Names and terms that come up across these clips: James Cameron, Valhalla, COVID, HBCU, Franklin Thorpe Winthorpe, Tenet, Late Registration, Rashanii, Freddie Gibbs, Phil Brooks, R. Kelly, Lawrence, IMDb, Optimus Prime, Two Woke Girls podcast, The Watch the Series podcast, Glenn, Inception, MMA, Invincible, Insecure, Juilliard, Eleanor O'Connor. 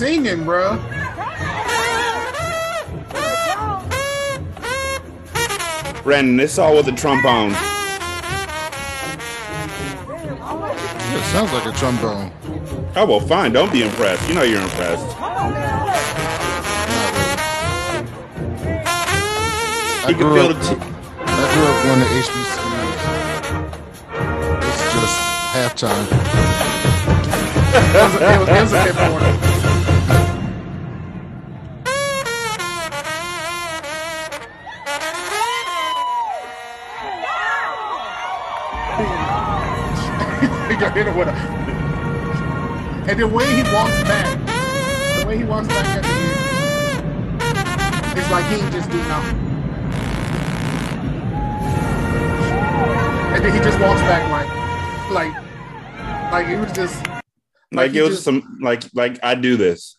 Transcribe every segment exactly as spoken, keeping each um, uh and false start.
singing, bro. Brandon, this all with a trombone. It sounds like a trombone. Oh, well, fine. Don't be impressed. You know you're impressed. You can feel the t- I grew up going to H B C U. It's just halftime. It was, it was, it was a good morning. And the way he walks back, the way he walks back at the end, it's like he just did nothing. And then he just walks back like, like, like it was just, like, like it was just, some, like, like I do this,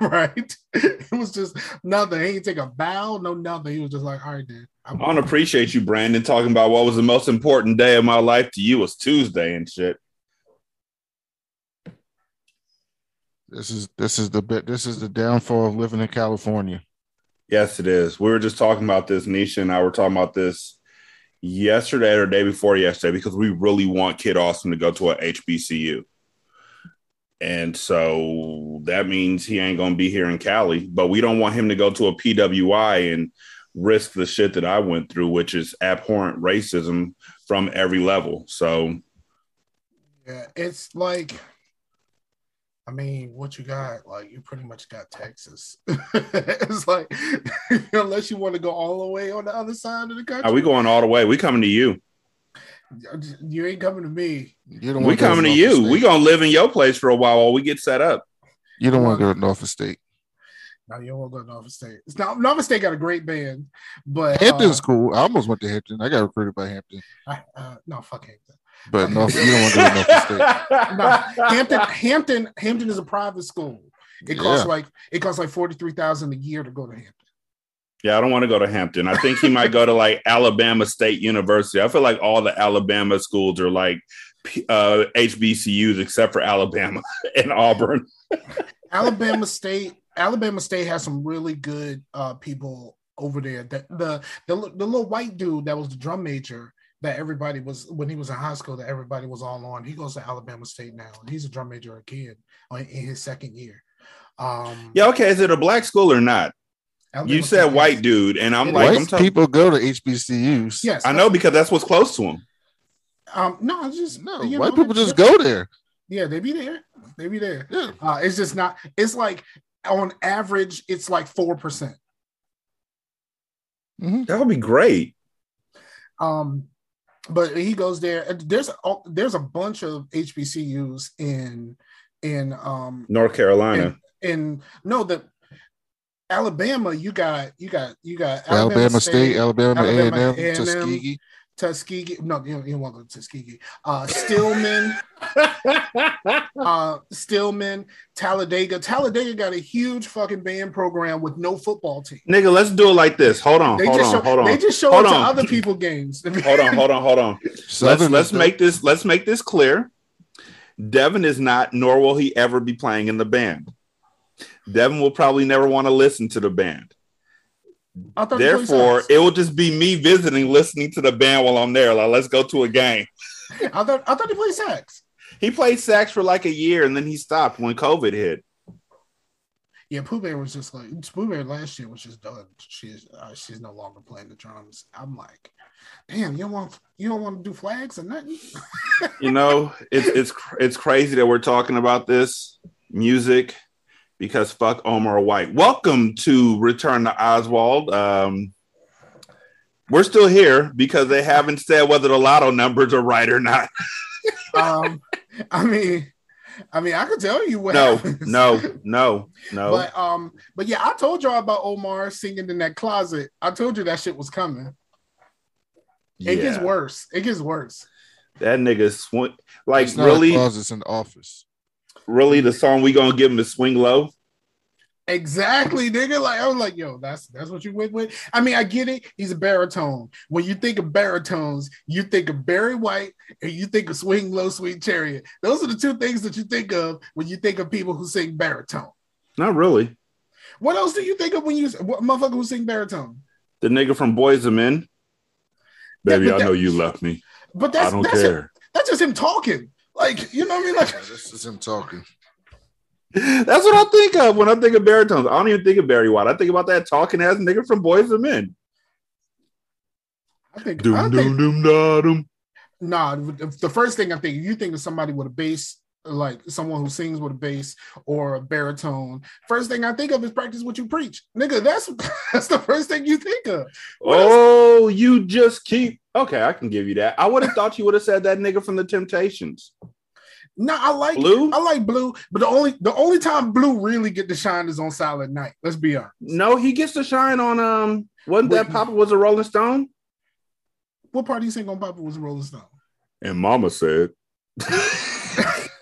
right? It was just nothing. He didn't take a bow, no nothing. He was just like, all right, dude. I'm I don't appreciate you, Brandon, talking about what was the most important day of my life to you was Tuesday and shit. This is this is the bit. This is the downfall of living in California. Yes, it is. We were just talking about this. Nisha and I were talking about this yesterday or the day before yesterday, because we really want Kid Austin to go to a H B C U. And so that means he ain't going to be here in Cali, but we don't want him to go to a P W I and risk the shit that I went through, which is abhorrent racism from every level. So. Yeah, it's like, I mean, what you got, like, you pretty much got Texas. It's like, unless you want to go all the way on the other side of the country. Are we going all the way? We coming to you. You ain't coming to me. You don't we coming to you. State. We going to live in your place for a while while we get set up. You don't want to go to Norfolk State. No, you don't want to go to Norfolk State. It's not, Norfolk State got a great band. But Hampton's uh, cool. I almost went to Hampton. I got recruited by Hampton. I, uh, no, fuck Hampton. But no, you don't want to go to Norfolk State. No, Hampton, Hampton, Hampton is a private school. It costs yeah. like it costs like forty three thousand a year to go to Hampton. Yeah, I don't want to go to Hampton. I think he might go to like Alabama State University. I feel like all the Alabama schools are like uh, H B C Us except for Alabama and Auburn. Alabama State, Alabama State has some really good uh, people over there. The, the the the little white dude that was the drum major. That everybody was when he was in high school. That everybody was all on. He goes to Alabama State now, and he's a drum major again in his second year. Um, yeah, okay. Is it a black school or not? Alabama you said State white is. Dude, and I'm it like, I'm t- people go to H B C Us. Yes, I know because that's what's close to them. Um, no, it's just no. White know, people just go there. Yeah, they be there. They be there. Yeah. Uh, it's just not. It's like on average, it's like four percent. Mm-hmm. That would be great. Um. But he goes there. There's a, there's a bunch of H B C Us in in um, North Carolina. In, in no, the Alabama. You got you got you got Alabama, Alabama State, State, Alabama A and M, Tuskegee, Tuskegee. No, you don't, you don't want to go to Tuskegee. Uh, Stillman, uh, Stillman, Talladega. Talladega got a huge fucking band program with no football team. Nigga, let's do it like this. Hold on, they hold on, show, hold on. They just show hold it to on. Other people games. hold on, hold on, hold on. Let's let's make this let's make this clear. Devin is not, nor will he ever be playing in the band. Devin will probably never want to listen to the band. Therefore, it will just be me visiting, listening to the band while I'm there. Like, let's go to a game. I thought I thought he played sax. He played sax for like a year, and then he stopped when COVID hit. Yeah, Pooh Bear was just like Pooh Bear last year was just done. She's uh, she's no longer playing the drums. I'm like, damn, you don't want you don't want to do flags or nothing. You know, it's it's it's crazy that we're talking about this music. Because fuck Omar White. Welcome to Return to Oswald. Um, we're still here because they haven't said whether the lotto numbers are right or not. um, I mean, I mean, I could tell you what. No, happens. no, no, no. But um, but yeah, I told y'all about Omar singing in that closet. I told you that shit was coming. Yeah. It gets worse. It gets worse. That nigga sw- like it's not really. A closet, it's in the office. Really, the song we gonna give him to swing low? Exactly, nigga. Like I was like, yo, that's that's what you went with. I mean, I get it. He's a baritone. When you think of baritones, you think of Barry White and you think of Swing Low, Sweet Chariot. Those are the two things that you think of when you think of people who sing baritone. Not really. What else do you think of when you what motherfucker who sing baritone? The nigga from Boyz Two Men. Baby, that, I know you left me. But that's I don't that's care. Him, that's just him talking. Like, you know what I mean? Like yeah, that's just him talking. That's what I think of when I think of baritones. I don't even think of Barry White. I think about that talking ass nigga from Boyz Two Men. I think, doom, I think doom, doom, doom. Nah, the first thing I think you think of somebody with a bass, like someone who sings with a bass or a baritone. First thing I think of is practice what you preach, nigga. That's that's the first thing you think of. What oh, else? You just keep okay. I can give you that. I would have thought you would have said that nigga from the Temptations. No, nah, I like Blue. I like Blue, but the only the only time Blue really get to shine is on Silent Night. Let's be honest. No, he gets to shine on um. Wasn't Wait, that Papa was a Rolling Stone? What part do you sing on Papa was a Rolling Stone? And Mama said. That's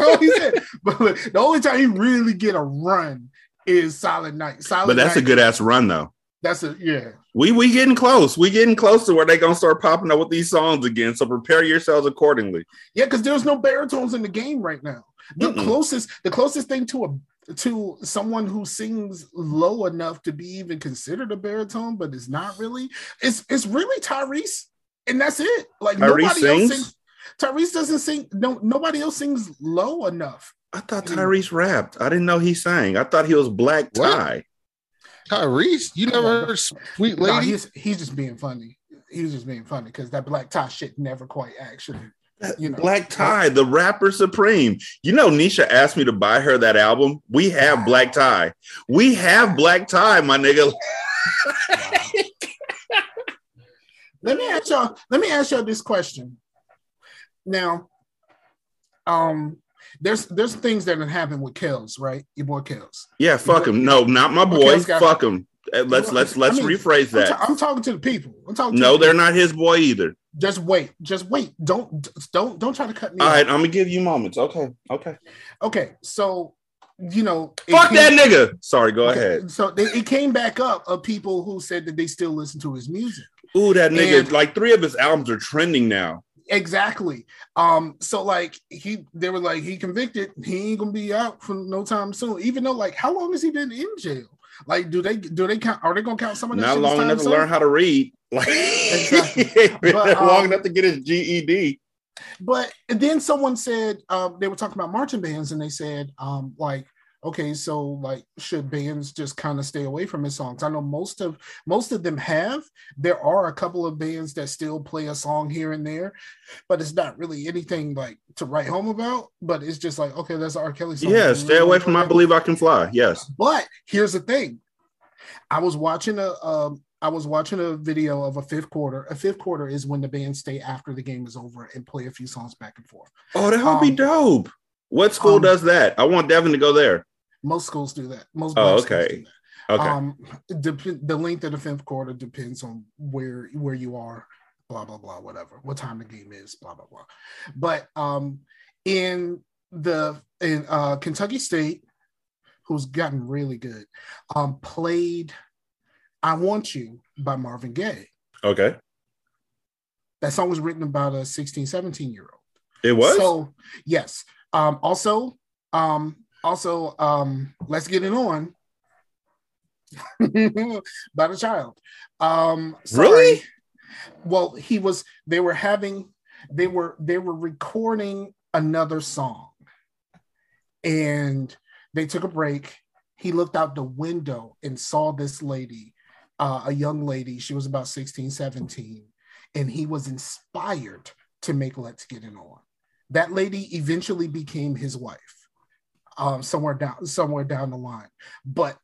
all he said. But look, the only time he really get a run is Silent Night. Silent but that's Night, a good ass run though. That's a yeah. We we getting close. We getting close to where they gonna start popping up with these songs again. So prepare yourselves accordingly. Yeah, because there's no baritones in the game right now. The Mm-mm. closest, the closest thing to a to someone who sings low enough to be even considered a baritone, but it's not really. It's it's really Tyrese, and that's it. Like Tyrese nobody sings? else sings. Tyrese doesn't sing. No, nobody else sings low enough. I thought Tyrese rapped. I didn't know he sang. I thought he was Black Tie. Tyrese, you never heard Sweet Lady? Nah, he's, he's just being funny. He's just being funny because that Black Tie shit never quite actually. You know. Black Tie, the rapper supreme. You know, Nisha asked me to buy her that album. We have wow. Black Tie. We have Black Tie, my nigga. Wow. Let me ask y'all. Let me ask y'all this question. Now, um, there's there's things that have happened with Kells, right? Your boy Kells. Yeah, fuck him. No, not my boy. Fuck him. Let's let's let's I mean, rephrase that. I'm, ta- I'm talking to the people. I'm talking. To no, the they're people. Not his boy either. Just wait. Just wait. Don't don't don't try to cut me. All off. Right, I'm gonna give you moments. Okay, okay, okay. So you know, fuck came, that nigga. Sorry, go okay. ahead. So they, it came back up of people who said that they still listen to his music. Ooh, that nigga. And, like three of his albums are trending now. Exactly. Um, so like he they were like, he convicted, he ain't gonna be out for no time soon, even though like how long has he been in jail? Like, do they do they count are they gonna count some of that? Not shit long enough to learn how to read, like exactly. but, um, long enough to get his G E D. But then someone said um they were talking about marching bands and they said, um, like okay, so like, should bands just kind of stay away from his songs? I know most of most of them have. There are a couple of bands that still play a song here and there, but it's not really anything like to write home about. But it's just like, okay, that's an R. Kelly song. Yeah, stay away from I Believe I Can Fly. Yes, but here's the thing: I was watching a um, I was watching a video of a fifth quarter. A fifth quarter is when the bands stay after the game is over and play a few songs back and forth. Oh, that would um, be dope. What school um, does that? I want Devin to go there. Most schools do that. Most oh, okay. schools do that. Okay. Um, de- the length of the fifth quarter depends on where where you are, blah, blah, blah, whatever, what time the game is, blah, blah, blah. But um, in the in uh, Kentucky State, who's gotten really good, um, played I Want You by Marvin Gaye. Okay. That song was written about a sixteen, seventeen-year-old. It was? So, yes. Um, also... Um, Also, um, Let's Get It On about a child. Um, really? Well, he was. They were having. They were. They were recording another song, and they took a break. He looked out the window and saw this lady, uh, a young lady. She was about sixteen, seventeen, and he was inspired to make Let's Get It On. That lady eventually became his wife. Um, somewhere down, somewhere down the line. But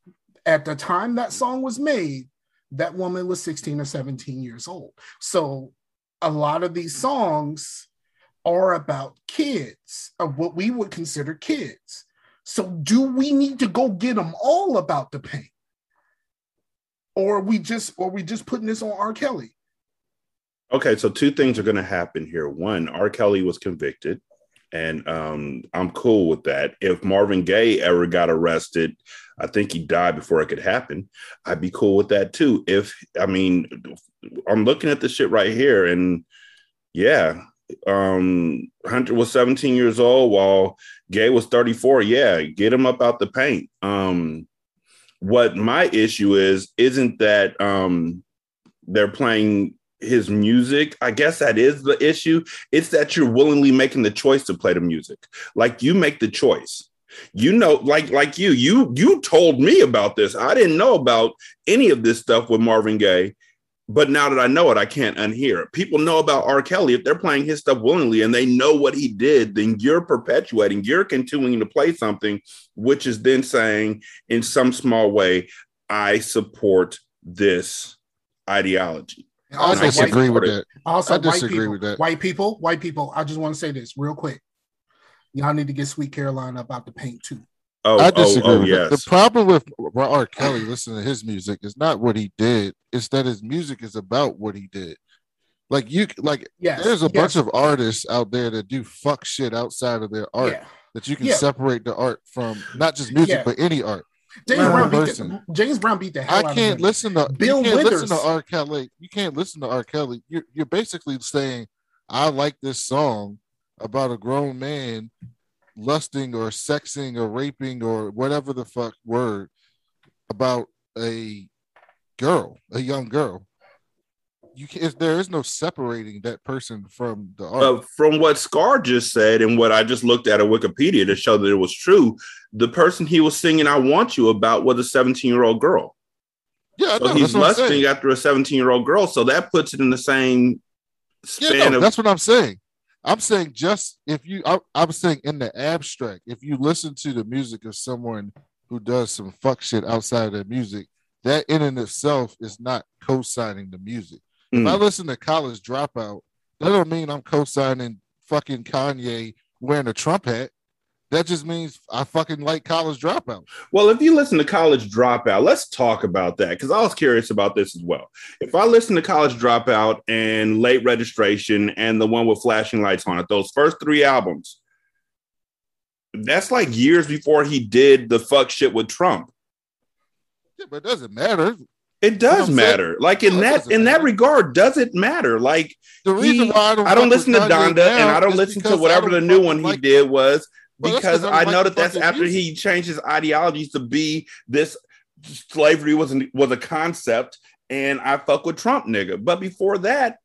at the time that song was made, that woman was sixteen or seventeen years old. So a lot of these songs are about kids, of what we would consider kids. So do we need to go get them all about the pain? Or are we just, or are we just putting this on R. Kelly? Okay, so two things are going to happen here. One, R. Kelly was convicted. And um, I'm cool with that. If Marvin Gaye ever got arrested, I think he died before it could happen. I'd be cool with that, too. If I mean, I'm looking at the shit right here. And yeah, um, Hunter was seventeen years old while Gaye was thirty-four. Yeah, get him up out the paint. Um, what my issue is, isn't that um, they're playing his music. I guess that is the issue. It's that you're willingly making the choice to play the music. Like, you make the choice. You know, like like you, you you told me about this. I didn't know about any of this stuff with Marvin Gaye, but now that I know it, I can't unhear it. People know about R. Kelly. If they're playing his stuff willingly and they know what he did, then you're perpetuating, you're continuing to play something, which is then saying in some small way, I support this ideology. Also, I disagree with that. Also, I disagree people, with that. White people, white people, I just want to say this real quick. Y'all need to get Sweet Caroline up out the paint, too. Oh, I disagree. Oh, oh, yes. The problem with R. Kelly listening to his music is not what he did. It's that his music is about what he did. Like, you, like yes. there's a yes. bunch of artists out there that do fuck shit outside of their art yeah. that you can yeah. separate the art from, not just music, yeah. but any art. James Brown, beat the, James Brown beat the hell I out of him. I can't listen to Bill Withers. You can't listen to R. Kelly. You can't listen to R. Kelly. You're, you're basically saying, I like this song about a grown man lusting or sexing or raping or whatever the fuck word about a girl, a young girl. You can't, there is no separating that person from the art. Uh, from what Scar just said and what I just looked at at Wikipedia to show that it was true, the person he was singing I Want You about was a seventeen-year-old girl. Yeah, I so know, he's lusting after a seventeen-year-old girl, so that puts it in the same span. Yeah, no, of- that's what I'm saying. I'm saying just if you, I, I'm saying in the abstract, if you listen to the music of someone who does some fuck shit outside of their music, that in and itself is not co-signing the music. Mm. If I listen to College Dropout, that don't mean I'm co-signing fucking Kanye wearing a Trump hat. That just means I fucking like College Dropout. Well, if you listen to College Dropout, let's talk about that, because I was curious about this as well. If I listen to College Dropout and Late Registration and the one with flashing lights on it, those first three albums, that's like years before he did the fuck shit with Trump. Yeah, but it doesn't matter. It does matter. Saying, like in no, that in matter. that regard, does it matter? Like the reason he, why I don't, I don't listen to Donda and I don't listen to whatever the new one like he did was. Because well, I know that that's after music. He changed his ideologies to be this slavery was an, was a concept, and I fuck with Trump, nigga. But before that,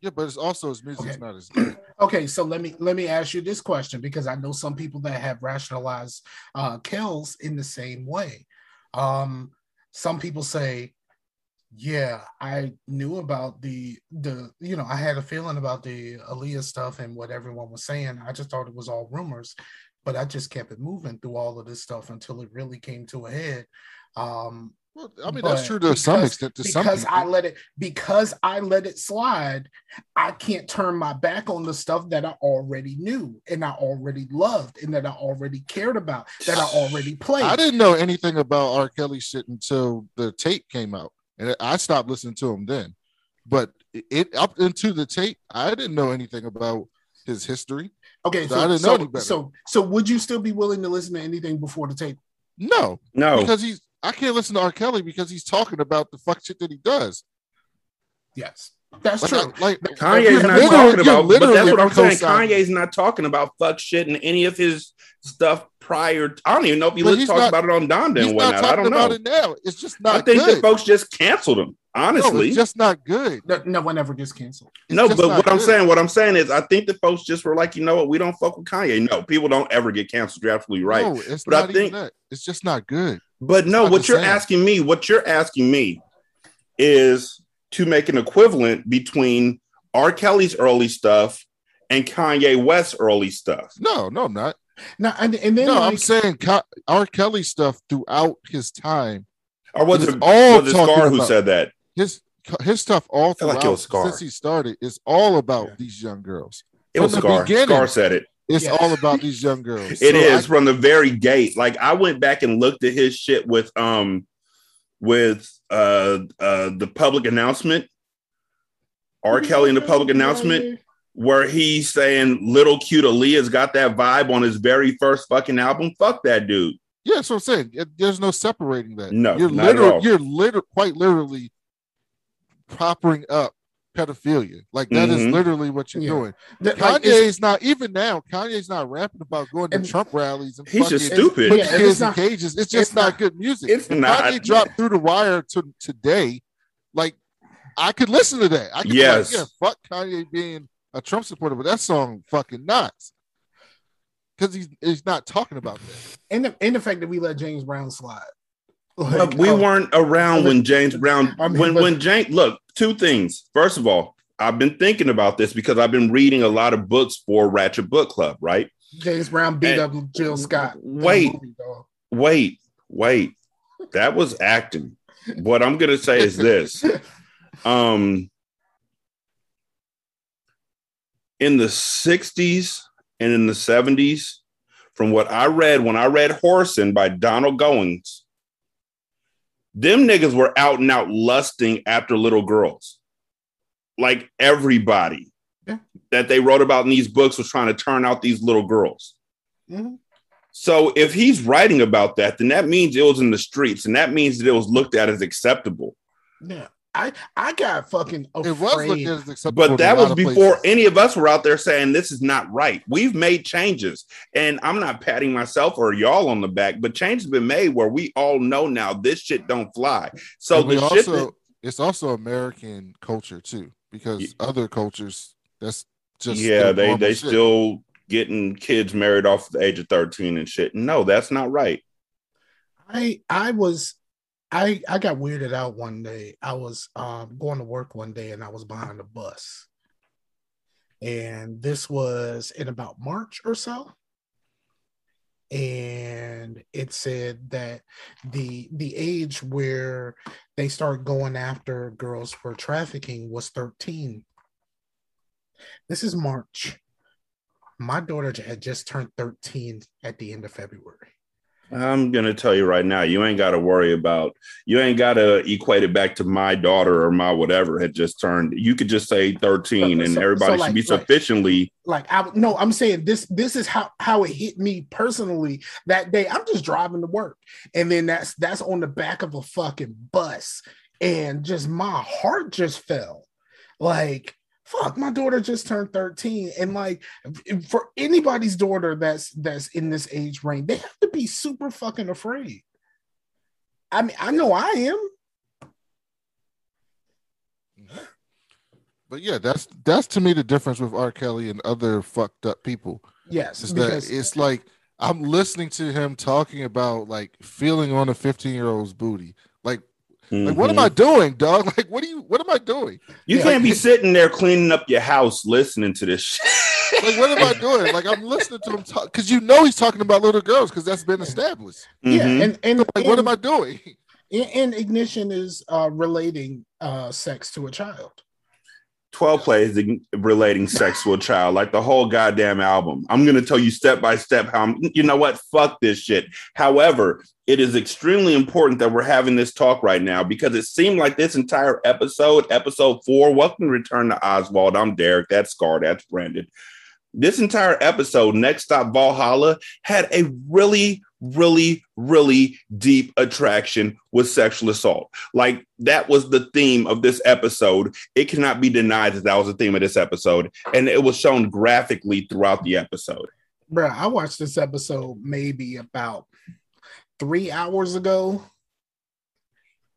yeah, but it's also his music okay. is not as good. Okay, so let me let me ask you this question, because I know some people that have rationalized uh, Kells in the same way. Um, some people say, yeah, I knew about the, the you know, I had a feeling about the Aaliyah stuff and what everyone was saying. I just thought it was all rumors, but I just kept it moving through all of this stuff until it really came to a head. Um, well, I mean, that's true to because, some extent. To because some I let it, because I let it slide, I can't turn my back on the stuff that I already knew and I already loved and that I already cared about, that I already played. I didn't know anything about R. Kelly shit until the tape came out. And I stopped listening to him then, but it up into the tape, I didn't know anything about his history. Okay, so, so I didn't so, know any better. So, so would you still be willing to listen to anything before the tape? No, no, because he's. I can't listen to R. Kelly because he's talking about the fuck shit that he does. Yes, that's like, true. I, like Kanye's not talking about. But that's what I'm saying. Kanye's not talking about fuck shit in any of his stuff. Prior, I don't even know if he talked about it on Donda and whatnot. I don't know. About it now. It's just not. I think good. The folks just canceled him. Honestly, no, it's just not good. No, no one ever gets canceled. It's no, but what good. I'm saying, what I'm saying is, I think the folks just were like, you know what, we don't fuck with Kanye. No, people don't ever get canceled. You're absolutely right. No, it's but not I think that. It's just not good. But it's no, what you're same. asking me, what you're asking me, is to make an equivalent between R. Kelly's early stuff and Kanye West's early stuff. No, no, I'm not. Now, and, and then no, like, I'm saying R. Kelly stuff throughout his time. Or was it all was it Scar who said that? His his stuff all throughout like since he started is all about yeah. these young girls. It was Scar. Scar said it. It's yeah. all about these young girls. It so is I, from the very gate. Like I went back and looked at his shit with um with uh uh the public announcement. R. Kelly in the public announcement. Where he's saying little cute Aaliyah's got that vibe on his very first fucking album. Fuck that dude. Yeah, that's what I'm saying. There's no separating that. No, you're literally, you're literally, quite literally, propping up pedophilia. Like that mm-hmm. is literally what you're yeah. doing. That, Kanye's like, is not even now. Kanye's not rapping about going to Trump rallies and he's fucking, just stupid. Putting yeah, kids not, in cages. It's just it's not, not good music. If not, Kanye dropped Through the Wire to today, like I could listen to that. I could yes. like, yeah, fuck Kanye being a Trump supporter, but that song fucking nuts. Because he's he's not talking about that. And the, and the fact that we let James Brown slide. Like, we um, weren't around when James Brown, I mean, when, but, when James, look, two things. First of all, I've been thinking about this because I've been reading a lot of books for Ratchet Book Club, right? James Brown beat and, up Jill Scott. Wait, movie, wait, wait. That was acting. What I'm going to say is this. Um, in the sixties and in the seventies, from what I read, when I read Whoreson by Donald Goins, them niggas were out and out lusting after little girls. Like everybody yeah. that they wrote about in these books was trying to turn out these little girls. Mm-hmm. So if he's writing about that, then that means it was in the streets and that means that it was looked at as acceptable. Yeah. I, I got fucking afraid. It was looked at as acceptable. But that was before places. Any of us were out there saying this is not right. We've made changes. And I'm not patting myself or y'all on the back, but change has been made where we all know now this shit don't fly. So the also, shit that, it's also American culture too, because yeah. other cultures, that's just yeah, they, they shit. Still getting kids married off the age of thirteen and shit. No, that's not right. I I was I, I got weirded out one day. I was um, going to work one day and I was behind a bus. And this was in about March or so. And it said that the the age where they start going after girls for trafficking was thirteen. This is March. My daughter had just turned thirteen at the end of February. I'm going to tell you right now, you ain't got to worry about, you ain't got to equate it back to my daughter or my whatever had just turned. You could just say thirteen so, and so, everybody so like, should be sufficiently. Like, like I, no, I'm saying this, this is how, how it hit me personally that day. I'm just driving to work. And then that's, that's on the back of a fucking bus. And just my heart just fell like. Fuck, my daughter just turned thirteen. And like for anybody's daughter that's that's in this age range, they have to be super fucking afraid. I mean, I know I am. But yeah, that's that's to me the difference with R. Kelly and other fucked up people. Yes. Is that it's like I'm listening to him talking about like feeling on a fifteen-year-old's booty. Like Like, mm-hmm. what am I doing, dog? Like, what do you? What am I doing? You yeah, can't like, be sitting there cleaning up your house listening to this shit. Like, what am I doing? Like, I'm listening to him talk because you know he's talking about little girls because that's been established. Yeah, mm-hmm. and and so, like, and, what am I doing? And, and ignition is uh, relating uh, sex to a child. twelve plays relating sex to a child, like the whole goddamn album. I'm going to tell you step by step how I'm, you know what? Fuck this shit. However, it is extremely important that we're having this talk right now because it seemed like this entire episode, episode four, welcome to Return to Oswald. I'm Derek. That's Scar. That's Brandon. This entire episode, Next Stop Valhalla, had a really, really, really deep attraction with sexual assault. Like, that was the theme of this episode. It cannot be denied that that was the theme of this episode. And it was shown graphically throughout the episode. Bro, I watched this episode maybe about three hours ago.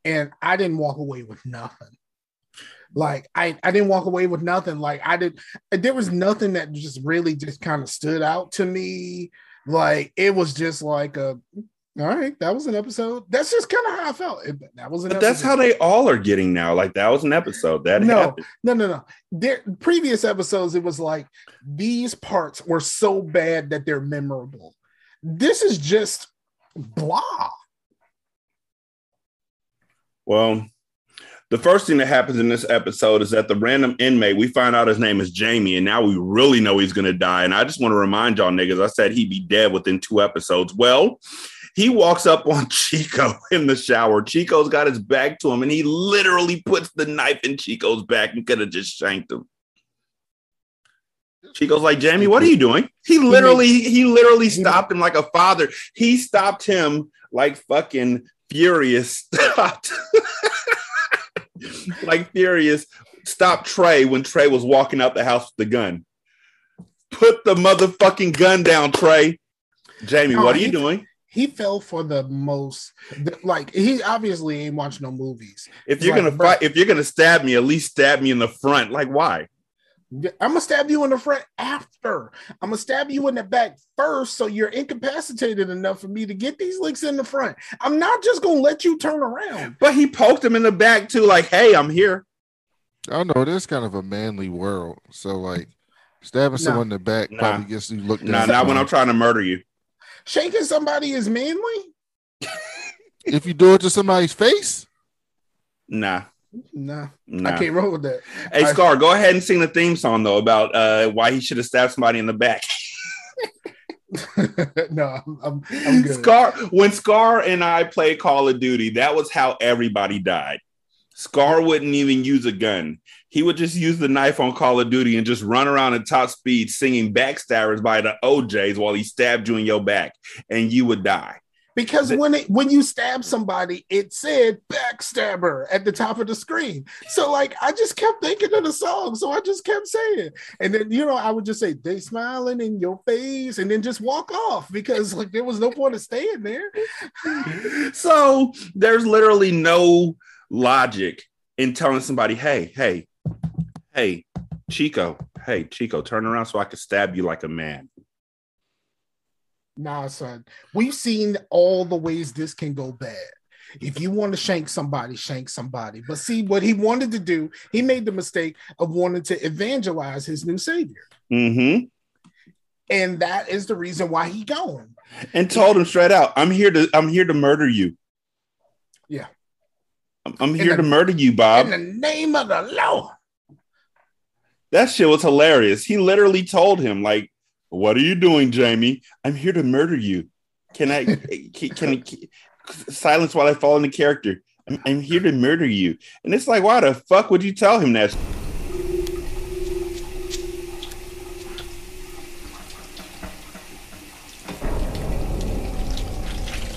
And I didn't walk away with nothing. Like, I, I didn't walk away with nothing. Like, I did. There was nothing that just really just kind of stood out to me. Like, it was just like, a, all right, that was an episode. That's just kind of how I felt. It, that was an but that's how they all are getting now. Like, that was an episode. That No, happened. no, no, no. There, previous episodes, it was like, these parts were so bad that they're memorable. This is just blah. Well... The first thing that happens in this episode is that the random inmate, we find out his name is Jamie, and now we really know he's going to die. And I just want to remind y'all niggas, I said he'd be dead within two episodes. Well, he walks up on Chico in the shower. Chico's got his back to him, and he literally puts the knife in Chico's back and could have just shanked him. Chico's like, Jamie, what are you doing? He literally, he literally stopped him like a father. He stopped him like fucking Furious stopped. Like Furious stop Trey when Trey was walking out the house with the gun. Put the motherfucking gun down, Trey. Jamie, no, what are he, you doing? He fell for the most. Like, he obviously ain't watching no movies. If you're like, gonna fight, if you're gonna stab me, at least stab me in the front. Like, why? I'm gonna stab you in the front after. I'm gonna stab you in the back first, so you're incapacitated enough for me to get these licks in the front. I'm not just gonna let you turn around. But he poked him in the back too. Like, hey, I'm here. I don't know. This is kind of a manly world, so like stabbing nah. someone in the back nah. probably gets you looked. Nah, not when I'm trying to murder you. Shaking somebody is manly. If you do it to somebody's face, nah. Nah, nah, I can't roll with that. Hey, I, Scar, go ahead and sing the theme song though about uh, why he should have stabbed somebody in the back. No, I'm, I'm, I'm good. Scar, when Scar and I played Call of Duty, that was how everybody died. Scar wouldn't even use a gun. He would just use the knife on Call of Duty and just run around at top speed singing Backstabbers by the O Js while he stabbed you in your back, and you would die. Because when it, when you stab somebody, it said backstabber at the top of the screen. So, like, I just kept thinking of the song. So I just kept saying. And then, you know, I would just say, they smiling in your face. And then just walk off because, like, there was no point of staying there. So there's literally no logic in telling somebody, hey, hey, hey, Chico, hey, Chico, turn around so I can stab you like a man. Nah, son. We've seen all the ways this can go bad. If you want to shank somebody, shank somebody. But see, what he wanted to do, he made the mistake of wanting to evangelize his new savior. Mm-hmm. And that is the reason why he gone. And told him straight out, I'm here to I'm here to murder you. Yeah. I'm, I'm here the, to murder you, Bob. In the name of the Lord. That shit was hilarious. He literally told him, like, what are you doing, Jamie? I'm here to murder you. Can I can, can, can silence while I fall into character? I'm, I'm here to murder you. And it's like, why the fuck would you tell him that? What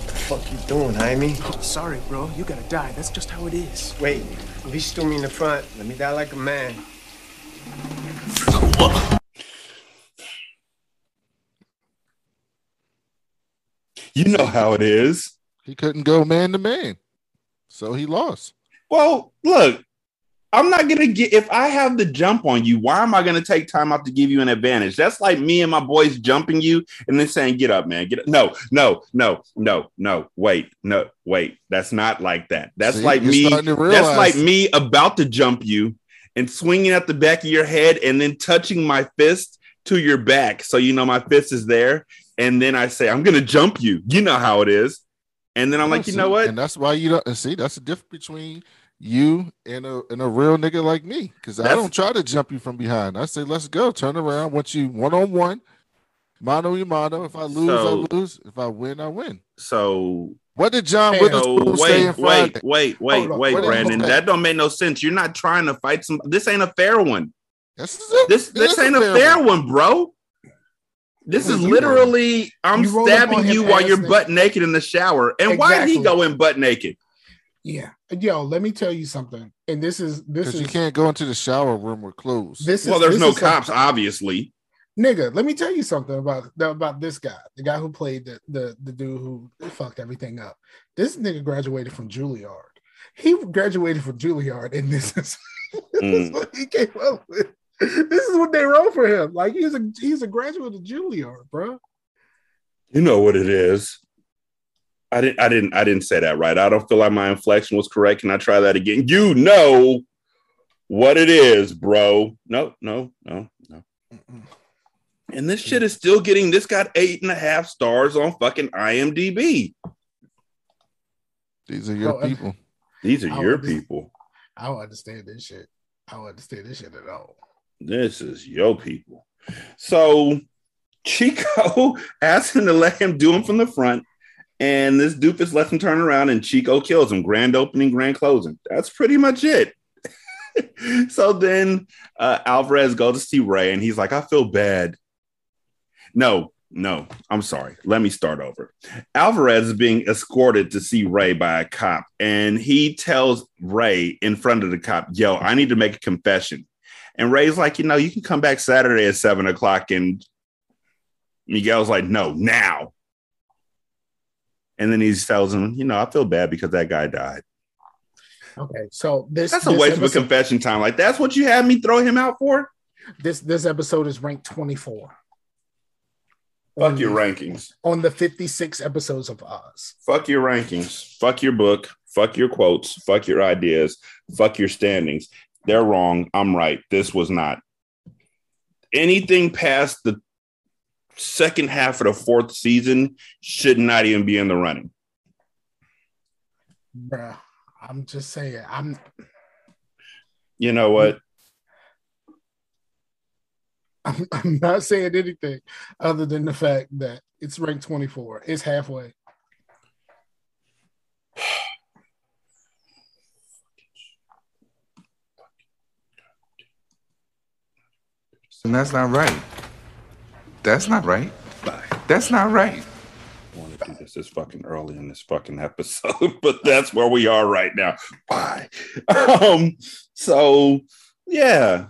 the fuck you doing, Jaime? Oh, sorry, bro. You gotta die. That's just how it is. Wait, he threw me in the front. Let me die like a man. You know how it is. He couldn't go man to man, so he lost. Well, look, I'm not going to get, if I have the jump on you, why am I going to take time out to give you an advantage? That's like me and my boys jumping you and then saying, get up, man. Get up. No, no, no, no, no, wait, no, wait. That's not like that. That's See, like me. That's like me about to jump you and swinging at the back of your head and then touching my fist to your back. So, you know, my fist is there. And then I say, I'm going to jump you. You know how it is. And then I'm like, you know what? And that's why you don't see. That's the difference between you and a and a real nigga like me. Because I don't try to jump you from behind. I say, let's go. Turn around. Once you one-on-one, mano y mano. If I lose, so, I lose. If I win, I win. So what did John Witherspoon say in Friday? Wait, wait, wait, wait, Brandon. That don't make no sense. You're not trying to fight some. This ain't a fair one. This is a, this this ain't a fair one, bro. This is literally, I'm stabbing you while you're butt naked in the shower. And why did he go in butt naked? Yeah. Yo, let me tell you something. And this is, this is, you can't go into the shower room with clothes. This is, well, there's no cops, obviously. Nigga, let me tell you something about, about this guy, the guy who played the, the, the dude who fucked everything up. This nigga graduated from Juilliard. He graduated from Juilliard, and this is, this is what he came up with. This is what they wrote for him. Like, he's a he's a graduate of Juilliard, bro. You know what it is. I didn't I didn't I didn't say that right. I don't feel like my inflection was correct. Can I try that again? You know what it is, bro. No, no, no, no. Mm-mm. And this shit is still getting. This got eight and a half stars on fucking I M D B. These are your oh, people. These are I your people. I don't understand this shit. I don't understand this shit at all. This is your people. So Chico asked him to let him do him from the front, and this doofus lets him turn around, and Chico kills him. Grand opening, grand closing. That's pretty much it. So then uh, Alvarez goes to see Ray, and he's like, I feel bad. No, No, I'm sorry. Let me start over. Alvarez is being escorted to see Ray by a cop, and he tells Ray in front of the cop, yo, I need to make a confession. And Ray's like, you know, you can come back Saturday at seven o'clock. And Miguel's like, no, now. And then he tells him, you know, I feel bad because that guy died. Okay, so this that's a this waste episode, of a confession time. Like, that's what you had me throw him out for? This this episode is ranked twenty-four. Fuck your rankings. On the fifty-six episodes of Oz. Fuck your rankings. Fuck your book. Fuck your quotes. Fuck your ideas. Fuck your standings. They're wrong. I'm right. This was not. Anything past the second half of the fourth season should not even be in the running. Bruh, I'm just saying. I'm. You know what? I'm, I'm not saying anything other than the fact that it's ranked twenty-four. It's halfway. And that's not right. That's not right. Bye. That's not right. I want to do this this fucking early in this fucking episode, but that's where we are right now. Bye. Um, so, yeah.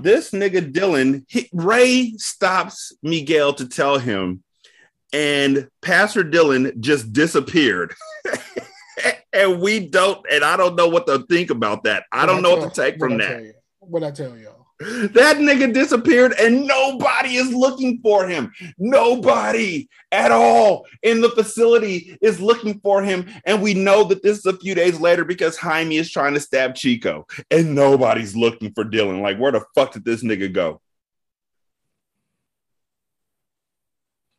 This nigga Dylan, he, Ray stops Miguel to tell him, and Pastor Dylan just disappeared. and we don't, and I don't know what to think about that. I don't I know tell, what to take from I that. What I tell y'all. That nigga disappeared and nobody is looking for him. Nobody at all in the facility is looking for him. And we know that this is a few days later because Jaime is trying to stab Chico and nobody's looking for Dylan. Like, where the fuck did this nigga go?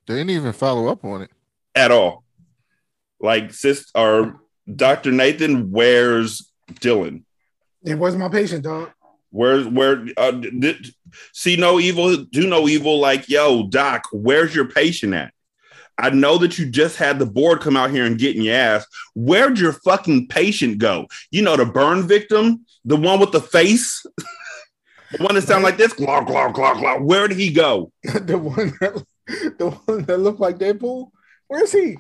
They didn't even follow up on it. At all. Like, sis, or Doctor Nathan, where's Dylan? It wasn't my patient, dog. Where, where, uh, did, see no evil, do no evil. Like, yo, Doc, where's your patient at? I know that you just had the board come out here and get in your ass. Where'd your fucking patient go? You know, the burn victim, the one with the face, the one that sounded like this, glock, glock, glock, glock. Where did he go? the one that, the one that looked like Deadpool? Where's he?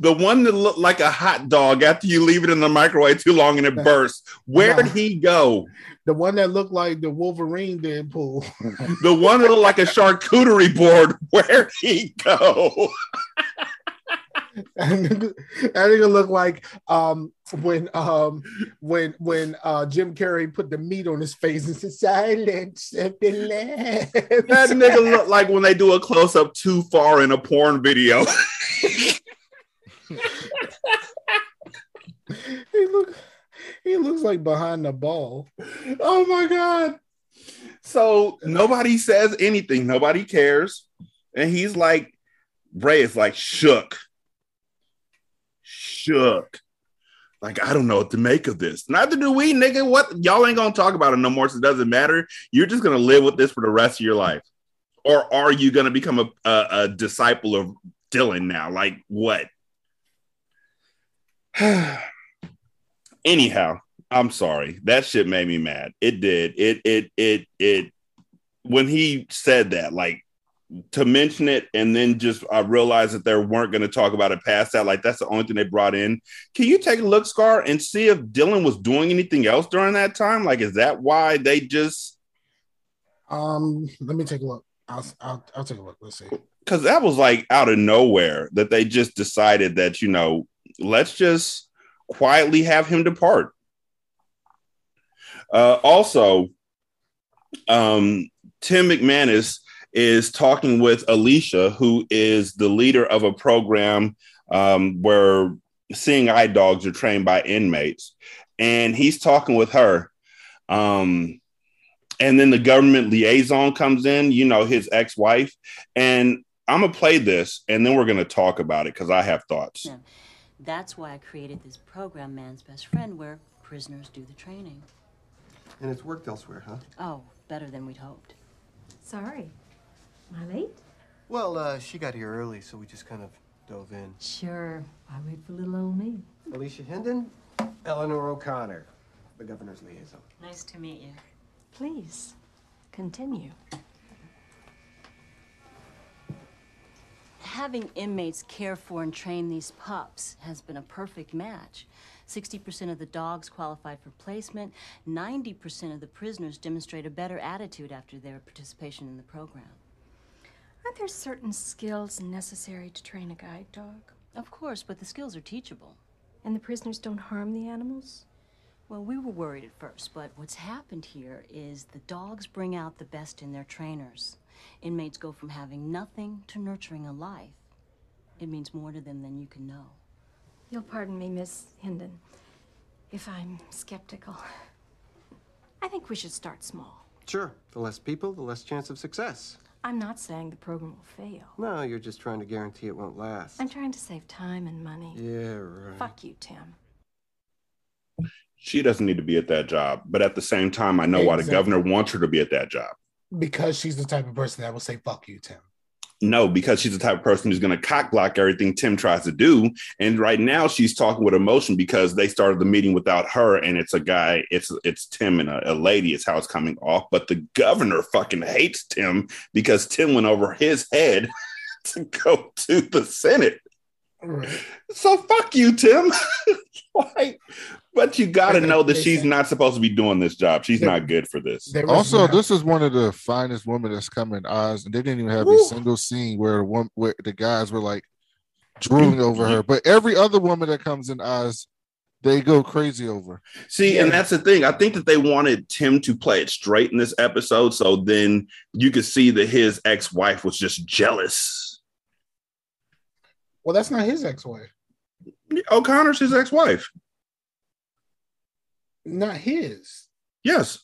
The one that looked like a hot dog after you leave it in the microwave too long and it bursts. Where'd no. he go? The one that looked like the Wolverine Deadpool. The one that looked like a charcuterie board. Where'd he go? And that nigga looked like um, when um, when when uh, Jim Carrey put the meat on his face and said, silence at the last. That nigga looked like when they do a close-up too far in a porn video. he look he looks like behind the ball. Oh my god. So nobody says anything, nobody cares. And he's like, Ray is like shook. Shook. Like, I don't know what to make of this. Neither do we, nigga. What y'all ain't gonna talk about it no more, so it doesn't matter. You're just gonna live with this for the rest of your life. Or are you gonna become a, a, a disciple of Dylan now? Like what? Anyhow, I'm sorry. That shit made me mad. It did. It, it, it, it, when he said that, like, to mention it, and then just, I realized that they weren't going to talk about it past that. Like, that's the only thing they brought in. Can you take a look, Scar, and see if Dylan was doing anything else during that time? Like, is that why they just. Um, let me take a look. I'll, I'll, I'll take a look. Let's see. Because that was like out of nowhere that they just decided that, you know, let's just quietly have him depart. Uh, also, um, Tim McManus is talking with Alicia, who is the leader of a program um, where seeing eye dogs are trained by inmates. And he's talking with her. Um, and then the government liaison comes in, you know, his ex-wife. And I'm going to play this, and then we're going to talk about it because I have thoughts. Yeah. That's why I created this program, Man's Best Friend, where prisoners do the training. And it's worked elsewhere, huh? Oh, better than we'd hoped. Sorry. Am I late? Well, uh, she got here early, so we just kind of dove in. Sure. I wait for little old me. Alicia Hendon, Eleanor O'Connor, the governor's liaison. Nice to meet you. Please, continue. having inmates care for and train these pups has been a perfect match. sixty percent of the dogs qualified for placement. ninety percent of the prisoners demonstrate a better attitude after their participation in the program. Aren't there certain skills necessary to train a guide dog? Of course, but the skills are teachable. And the prisoners don't harm the animals? Well, we were worried at first, but what's happened here is the dogs bring out the best in their trainers. Inmates go from having nothing to nurturing a life. It means more to them than you can know. You'll pardon me, Miss Hinden, if I'm skeptical. I think we should start small. Sure. The less people, the less chance of success. I'm not saying the program will fail. No, you're just trying to guarantee it won't last. I'm trying to save time and money. Yeah, right. Fuck you, Tim. She doesn't need to be at that job, but at the same time, I know exactly why the governor wants her to be at that job. Because she's the type of person that will say, fuck you, Tim. No, because she's the type of person who's going to cock block everything Tim tries to do. And right now she's talking with emotion because they started the meeting without her. And it's a guy, it's it's Tim and a, a lady is how it's coming off. But the governor fucking hates Tim because Tim went over his head to go to the Senate. Right. So fuck you, Tim. Like, but you got to know that she's not supposed to be doing this job. She's there, not good for this. Also, no. This is one of the finest women that's come in Oz, and they didn't even have Woo. a single scene where one where the guys were like drooling over her. But every other woman that comes in Oz, they go crazy over. See, yeah. And that's the thing. I think that they wanted Tim to play it straight in this episode, so then you could see that his ex-wife was just jealous. Well, that's not his ex-wife. O'Connor's his ex-wife. Not his. Yes.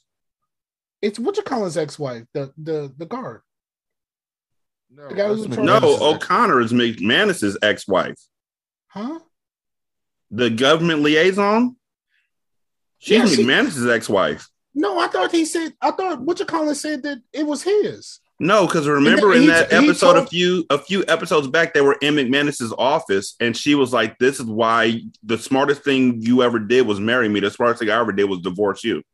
It's what you call his ex-wife, the the the guard. No, the guy who's no O'Connor is McManus's ex-wife. Huh? The government liaison? She's yeah, she, McManus's ex-wife. No, I thought he said. I thought what you call it said that it was his. No, because remember in that episode, a few a few episodes back, they were in McManus's office, and she was like, "This is why the smartest thing you ever did was marry me. The smartest thing I ever did was divorce you."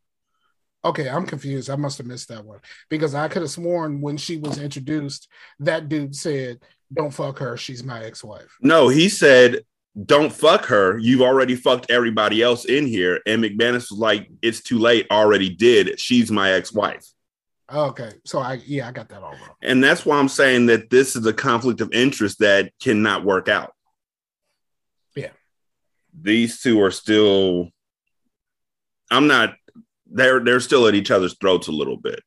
Okay, I'm confused. I must have missed that one because I could have sworn when she was introduced, that dude said, "Don't fuck her. She's my ex-wife." No, he said, "Don't fuck her. You've already fucked everybody else in here." And McManus was like, "It's too late. Already did. She's my ex-wife." Okay, so I yeah, I got that all wrong. And that's why I'm saying that this is a conflict of interest that cannot work out. Yeah. These two are still, I'm not, they're, they're still at each other's throats a little bit.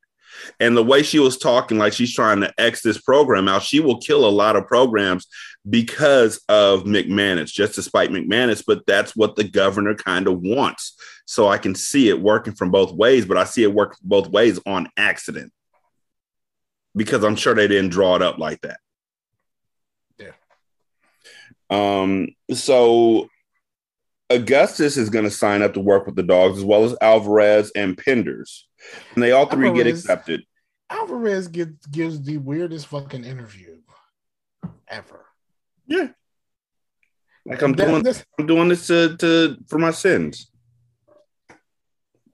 And the way she was talking, like she's trying to X this program out, she will kill a lot of programs because of McManus, just to spite McManus. But that's what the governor kind of wants. So I can see it working from both ways, but I see it work both ways on accident because I'm sure they didn't draw it up like that. Yeah. Um. So Augustus is going to sign up to work with the dogs as well as Alvarez and Penders. And they all three Alvarez, get accepted. Alvarez gets, gives the weirdest fucking interview ever. Yeah. Like I'm that, doing I'm doing this to, to for my sins.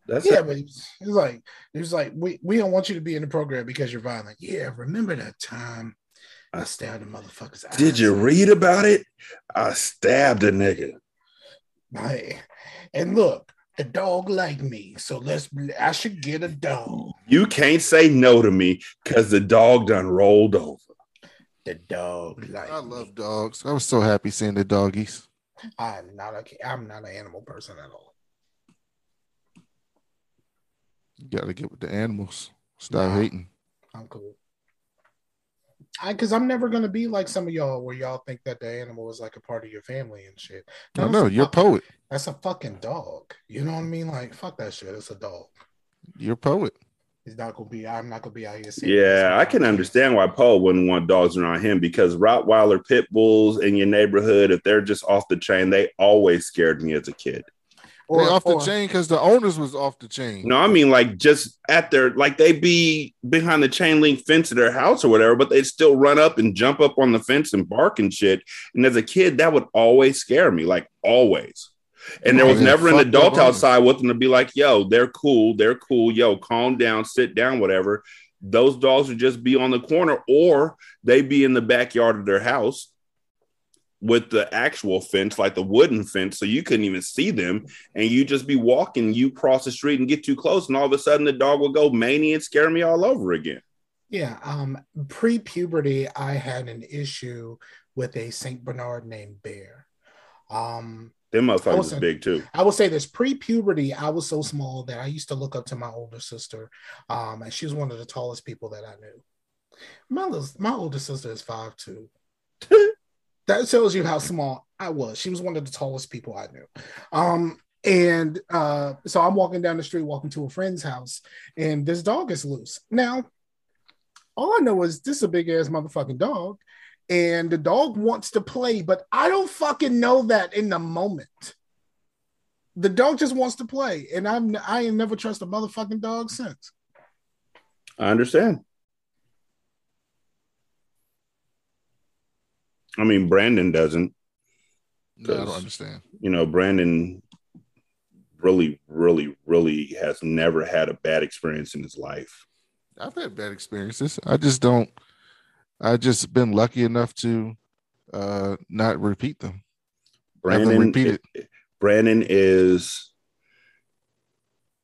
That's yeah, it. But he's like, he's like, we, we don't want you to be in the program because you're violent. Yeah, remember that time I stabbed a motherfucker's eyes. Did you read about it? I stabbed a nigga. I, and look, the dog liked me, so let's. I should get a dog. You can't say no to me because the dog done rolled over. The dog liked. I love me. Dogs. I was so happy seeing the doggies. I'm not a. I'm not an animal person at all. You gotta get with the animals. Stop nah, hating. I'm cool. I because I'm never gonna be like some of y'all where y'all think that the animal is like a part of your family and shit. No, no, you're a poet. That's a fucking dog. You know what I mean? Like, fuck that shit. It's a dog. You're a poet. He's not gonna be. I'm not gonna be out here. Yeah, I can understand why Paul wouldn't want dogs around him because Rottweiler pit bulls in your neighborhood, if they're just off the chain, they always scared me as a kid. Or, off the or, chain because the owners was off the chain. No, I mean like just at their like they be behind the chain link fence of their house or whatever, but they'd still run up and jump up on the fence and bark and shit. And as a kid, that would always scare me, like always. And there was oh, yeah, never an adult outside with them to be like, "Yo, they're cool, they're cool. Yo, calm down, sit down, whatever." Those dogs would just be on the corner, or they'd be in the backyard of their house, with the actual fence, like the wooden fence, so you couldn't even see them. And you just be walking, you cross the street and get too close, and all of a sudden the dog will go mania and scare me all over again. Yeah. Um, pre-puberty, I had an issue with a Saint Bernard named Bear. Um, Them motherfuckers was big too. I will say this, pre-puberty, I was so small that I used to look up to my older sister, um, and she was one of the tallest people that I knew. My, my older sister is five two. That tells you how small I was. She was one of the tallest people I knew. Um, and uh, so I'm walking down the street, walking to a friend's house, and this dog is loose. Now, all I know is this is a big-ass motherfucking dog, and the dog wants to play, but I don't fucking know that in the moment. The dog just wants to play, and I'm, I ain't never trust a motherfucking dog since. I understand. I mean, Brandon doesn't. No, I don't understand. You know, Brandon really, really, really has never had a bad experience in his life. I've had bad experiences. I just don't. I just been lucky enough to uh, not repeat them. Brandon, repeat it. Brandon is.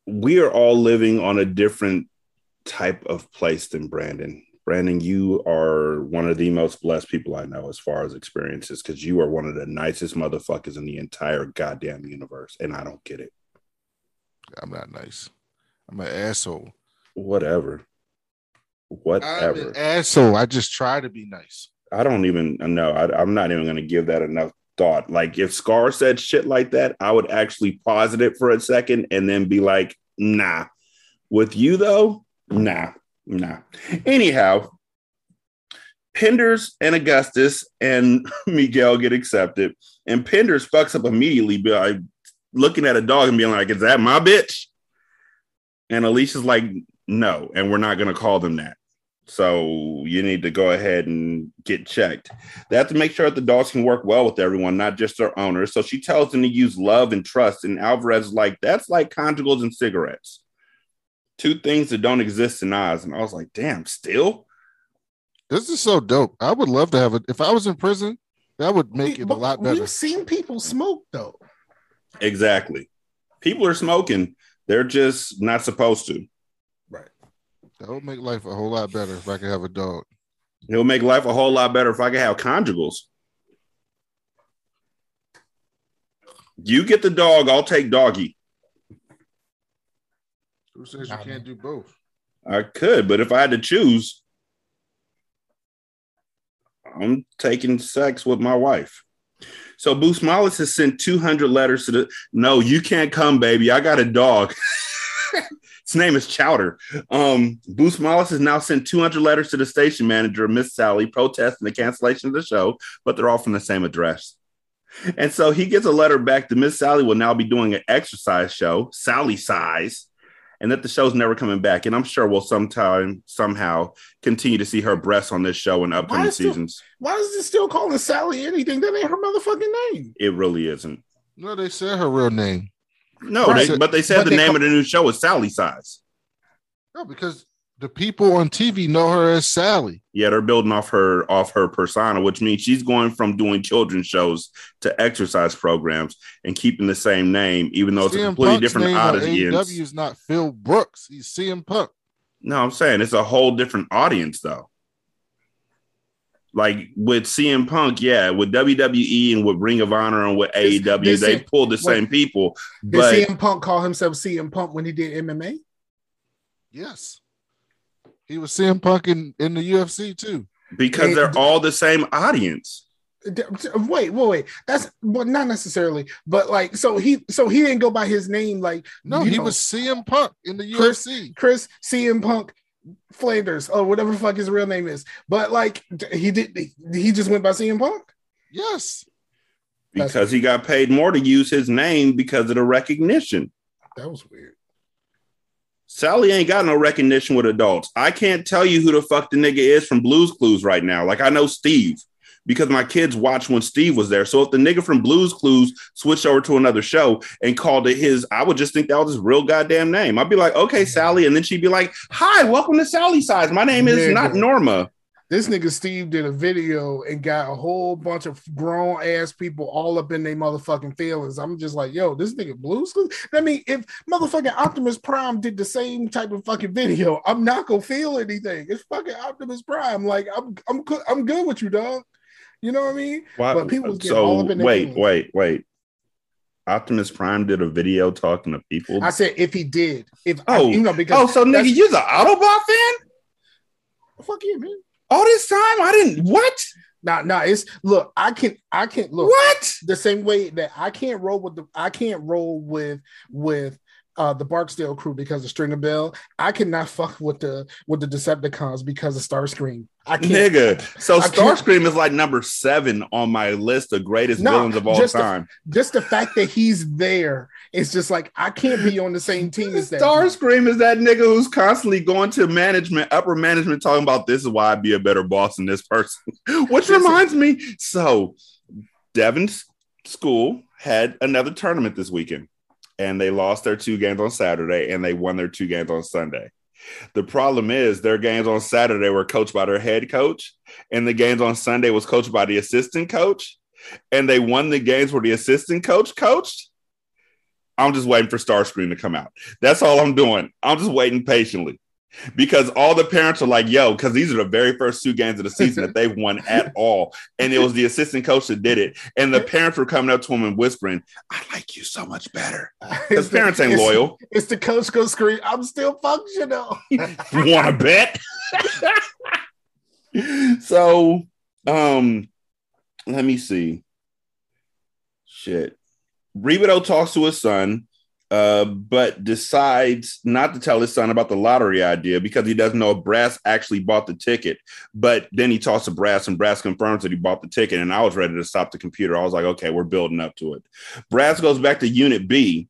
We are all living on a different type of place than Brandon. Brandon, you are one of the most blessed people I know as far as experiences, because you are one of the nicest motherfuckers in the entire goddamn universe, and I don't get it. I'm not nice. I'm an asshole. Whatever. Whatever. I'm an asshole. I just try to be nice. I don't even know. I'm not even going to give that enough thought. Like, if Scar said shit like that, I would actually pause it for a second and then be like, nah. With you, though, nah. Nah. Anyhow, Penders and Augustus and Miguel get accepted, and Penders fucks up immediately by looking at a dog and being like, "Is that my bitch?" And Alicia's like, "No, and we're not going to call them that. So you need to go ahead and get checked." They have to make sure that the dogs can work well with everyone, not just their owners. So she tells them to use love and trust, and Alvarez is like, "That's like conjugals and cigarettes. Two things that don't exist in Oz." And I was like, damn, still? This is so dope. I would love to have it. If I was in prison, that would make we, it a lot better. We've seen people smoke, though. Exactly. People are smoking. They're just not supposed to. Right. That would make life a whole lot better if I could have a dog. It would make life a whole lot better if I could have conjugals. You get the dog, I'll take doggy. Who says you can't do both? I could, but if I had to choose, I'm taking sex with my wife. So Busmalis has sent two hundred letters to the... No, you can't come, baby. I got a dog. His name is Chowder. Um, Busmalis has now sent two hundred letters to the station manager, Miss Sally, protesting the cancellation of the show, but they're all from the same address. And so he gets a letter back that Miss Sally will now be doing an exercise show, Sally Size, and that the show's never coming back. And I'm sure we'll sometime, somehow continue to see her breasts on this show in upcoming why seasons. Still, why is it still calling Sally anything? That ain't her motherfucking name. It really isn't. No, they said her real name. No, right. they, but they said but the they name call- of the new show is Sally Size. No, because the people on T V know her as Sally. Yeah, they're building off her off her persona, which means she's going from doing children's shows to exercise programs and keeping the same name, even though it's a completely different audience. A E W is not Phil Brooks. He's C M Punk. No, I'm saying it's a whole different audience, though. Like with C M Punk, yeah, with W W E and with Ring of Honor and with A E W, they, they pull the wait, same people. Did but, C M Punk call himself C M Punk when he did M M A? Yes. He was C M Punk in, in the U F C too, because and, they're all the same audience. Wait, wait, wait. That's well, not necessarily, but like, so he, so he didn't go by his name. Like, no, he know, was C M Punk in the Chris, U F C. Chris C M Punk Flanders, or whatever the fuck his real name is. But like, he did, he just went by C M Punk. Yes, because that's he got paid more to use his name because of the recognition. That was weird. Sally ain't got no recognition with adults. I can't tell you who the fuck the nigga is from Blue's Clues right now. Like, I know Steve because my kids watched when Steve was there. So if the nigga from Blue's Clues switched over to another show and called it his, I would just think that was his real goddamn name. I'd be like, okay, Sally. And then she'd be like, hi, welcome to Sally Size. My name is nigga. Not Norma. This nigga Steve did a video and got a whole bunch of grown ass people all up in their motherfucking feelings. I'm just like, yo, this nigga blues. I mean, if motherfucking Optimus Prime did the same type of fucking video, I'm not gonna feel anything. It's fucking Optimus Prime. Like, I'm, I'm, I'm good with you, dog. You know what I mean? Why, but people get so all up in their wait, feelings. wait, wait. Optimus Prime did a video talking to people. I said if he did, if oh, I, you know, because oh, so nigga, you're the Autobot fan? Fuck you, man. All this time, I didn't. What? Nah, nah. It's look. I can. I can't look. What? The same way that I can't roll with the. I can't roll with with uh, the Barksdale crew because of Stringer Bell. I cannot fuck with the with the Decepticons because of Starscream. I can't. Nigga. So I Starscream can't. Is like number seven on my list of greatest nah, villains of all just time. The, just the fact that he's there. It's just like, I can't be on the same team as that. Starscream is that nigga who's constantly going to management, upper management, talking about this is why I'd be a better boss than this person. Which reminds me, so Devon's school had another tournament this weekend, and they lost their two games on Saturday, and they won their two games on Sunday. The problem is their games on Saturday were coached by their head coach, and the games on Sunday was coached by the assistant coach, and they won the games where the assistant coach coached. I'm just waiting for Starscream to come out. That's all I'm doing. I'm just waiting patiently because all the parents are like, yo, because these are the very first two games of the season that they've won at all. And it was the assistant coach that did it. And the parents were coming up to him and whispering, I like you so much better. Because parents ain't it's, loyal. It's the coach go scream, I'm still functional. Want to bet? So, um, let me see. Shit. Rebido talks to his son, uh, but decides not to tell his son about the lottery idea because he doesn't know if Brass actually bought the ticket. But then he talks to Brass, and Brass confirms that he bought the ticket, and I was ready to stop the computer. I was like, okay, we're building up to it. Brass goes back to Unit B,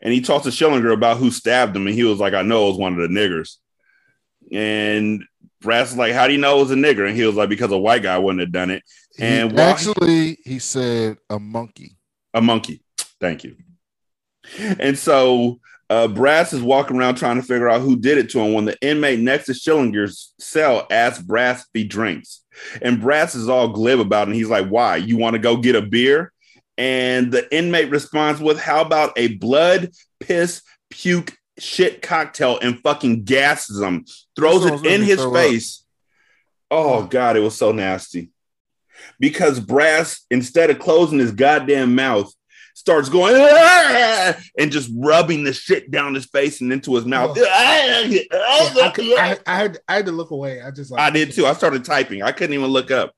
and he talks to Schillinger about who stabbed him, and he was like, I know it was one of the niggers. And Brass is like, how do you know it was a nigger? And he was like, because a white guy wouldn't have done it. And he, actually, he said a monkey. A monkey. Thank you. And so uh, Brass is walking around trying to figure out who did it to him when the inmate next to Schillinger's cell asks Brass if he drinks. And Brass is all glib about it. And he's like, why? You want to go get a beer? And the inmate responds with, how about a blood, piss, puke, shit cocktail, and fucking gasses him, throws it in his face. Oh, God, it was so nasty. Because Brass, instead of closing his goddamn mouth, starts going ah! and just rubbing the shit down his face and into his mouth. Oh. Ah! Ah! Yeah, I, could, I, I, had, I had to look away. I just like, I did too. I started typing. I couldn't even look up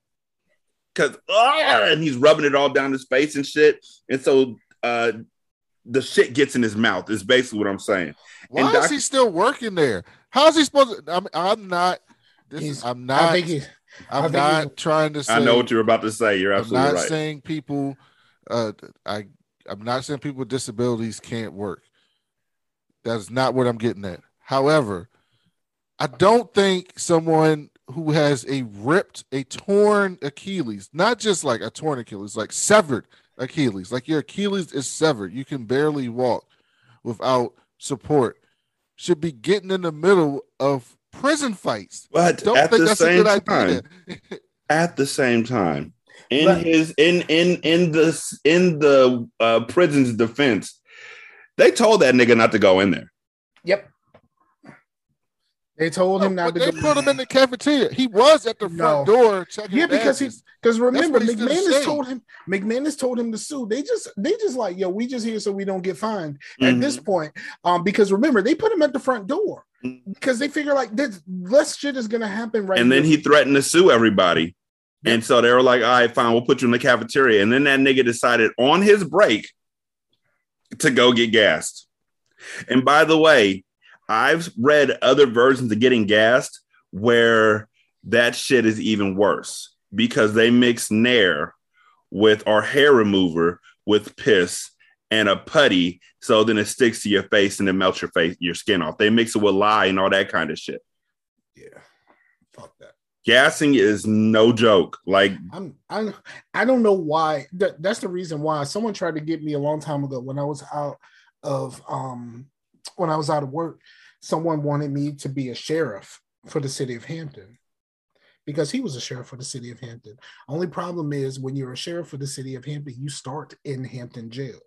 because ah! and he's rubbing it all down his face and shit. And so uh, the shit gets in his mouth is basically what I'm saying. Why and doc- is he still working there? How is he supposed to? I'm, I'm not. This is, I'm not. I think he's, I'm I think not he's, trying to. Say, I know what you're about to say. You're absolutely right. I'm not right. saying people. Uh, I. I'm not saying people with disabilities can't work. That's not what I'm getting at. However, I don't think someone who has a ripped, a torn Achilles, not just like a torn Achilles, like severed Achilles, like your Achilles is severed. You can barely walk without support, should be getting in the middle of prison fights. But don't at think the that's same a good time, idea. At the same time, In but, his in in in the in the uh, prison's defense, they told that nigga not to go in there. Yep, they told him no, not to. They go put in him there. In the cafeteria. He was at the front no. door checking. Yeah, because badges. he because remember McManus told him McManus told him to sue. They just they just like yo, we just here so we don't get fined mm-hmm. at this point. Um, because remember they put him at the front door because they figure like this less shit is gonna happen right. And now. Then he threatened to sue everybody. And so they were like, all right, fine, we'll put you in the cafeteria. And then that nigga decided on his break to go get gassed. And by the way, I've read other versions of getting gassed where that shit is even worse because they mix Nair with our hair remover with piss and a putty. So then it sticks to your face and it melts your face, your skin off. They mix it with lye and all that kind of shit. Yeah. Fuck that. Gassing is no joke. Like I'm, I, I don't know why. Th- that's the reason why someone tried to get me a long time ago when I was out of, um, when I was out of work. Someone wanted me to be a sheriff for the city of Hampton because he was a sheriff for the city of Hampton. Only problem is when you're a sheriff for the city of Hampton, you start in Hampton jail.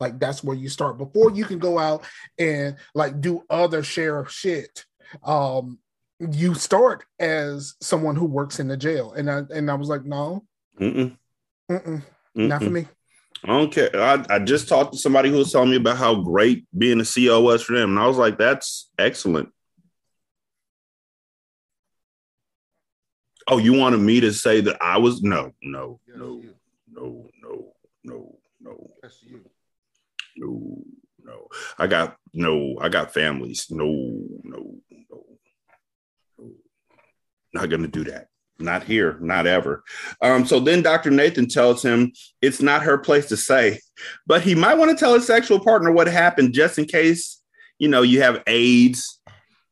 Like, that's where you start before you can go out and like do other sheriff shit. Um, you start as someone who works in the jail. And I, and I was like, no, mm-mm. Mm-mm. Mm-mm. Not for me. I don't care. I, I just talked to somebody who was telling me about how great being a C O was for them. And I was like, that's excellent. Oh, you wanted me to say that I was? No, no, yes, no, you. no, no, no, no. Yes, you. No, no. I got, no, I got families. No, no, no, no. Not going to do that. Not here, not ever. Um, so then Doctor Nathan tells him it's not her place to say, but he might want to tell his sexual partner what happened just in case, you know, you have AIDS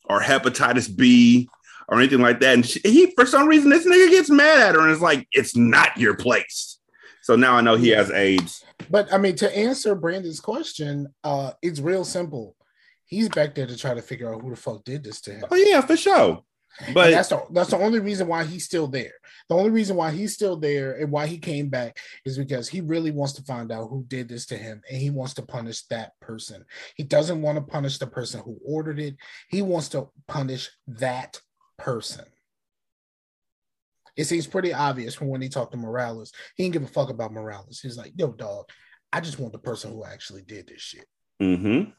or hepatitis B or anything like that. And she, he, for some reason, this nigga gets mad at her and is like, it's not your place. So now I know he has AIDS. But I mean, to answer Brandon's question, uh, it's real simple. He's back there to try to figure out who the fuck did this to him. Oh, yeah, for sure. But and that's the that's the only reason why he's still there. The only reason why he's still there and why he came back is because he really wants to find out who did this to him, and he wants to punish that person. He doesn't want to punish the person who ordered it. He wants to punish that person. It seems pretty obvious from when he talked to Morales. He didn't give a fuck about Morales. He's like, yo, dog, I just want the person who actually did this shit. Mm-hmm.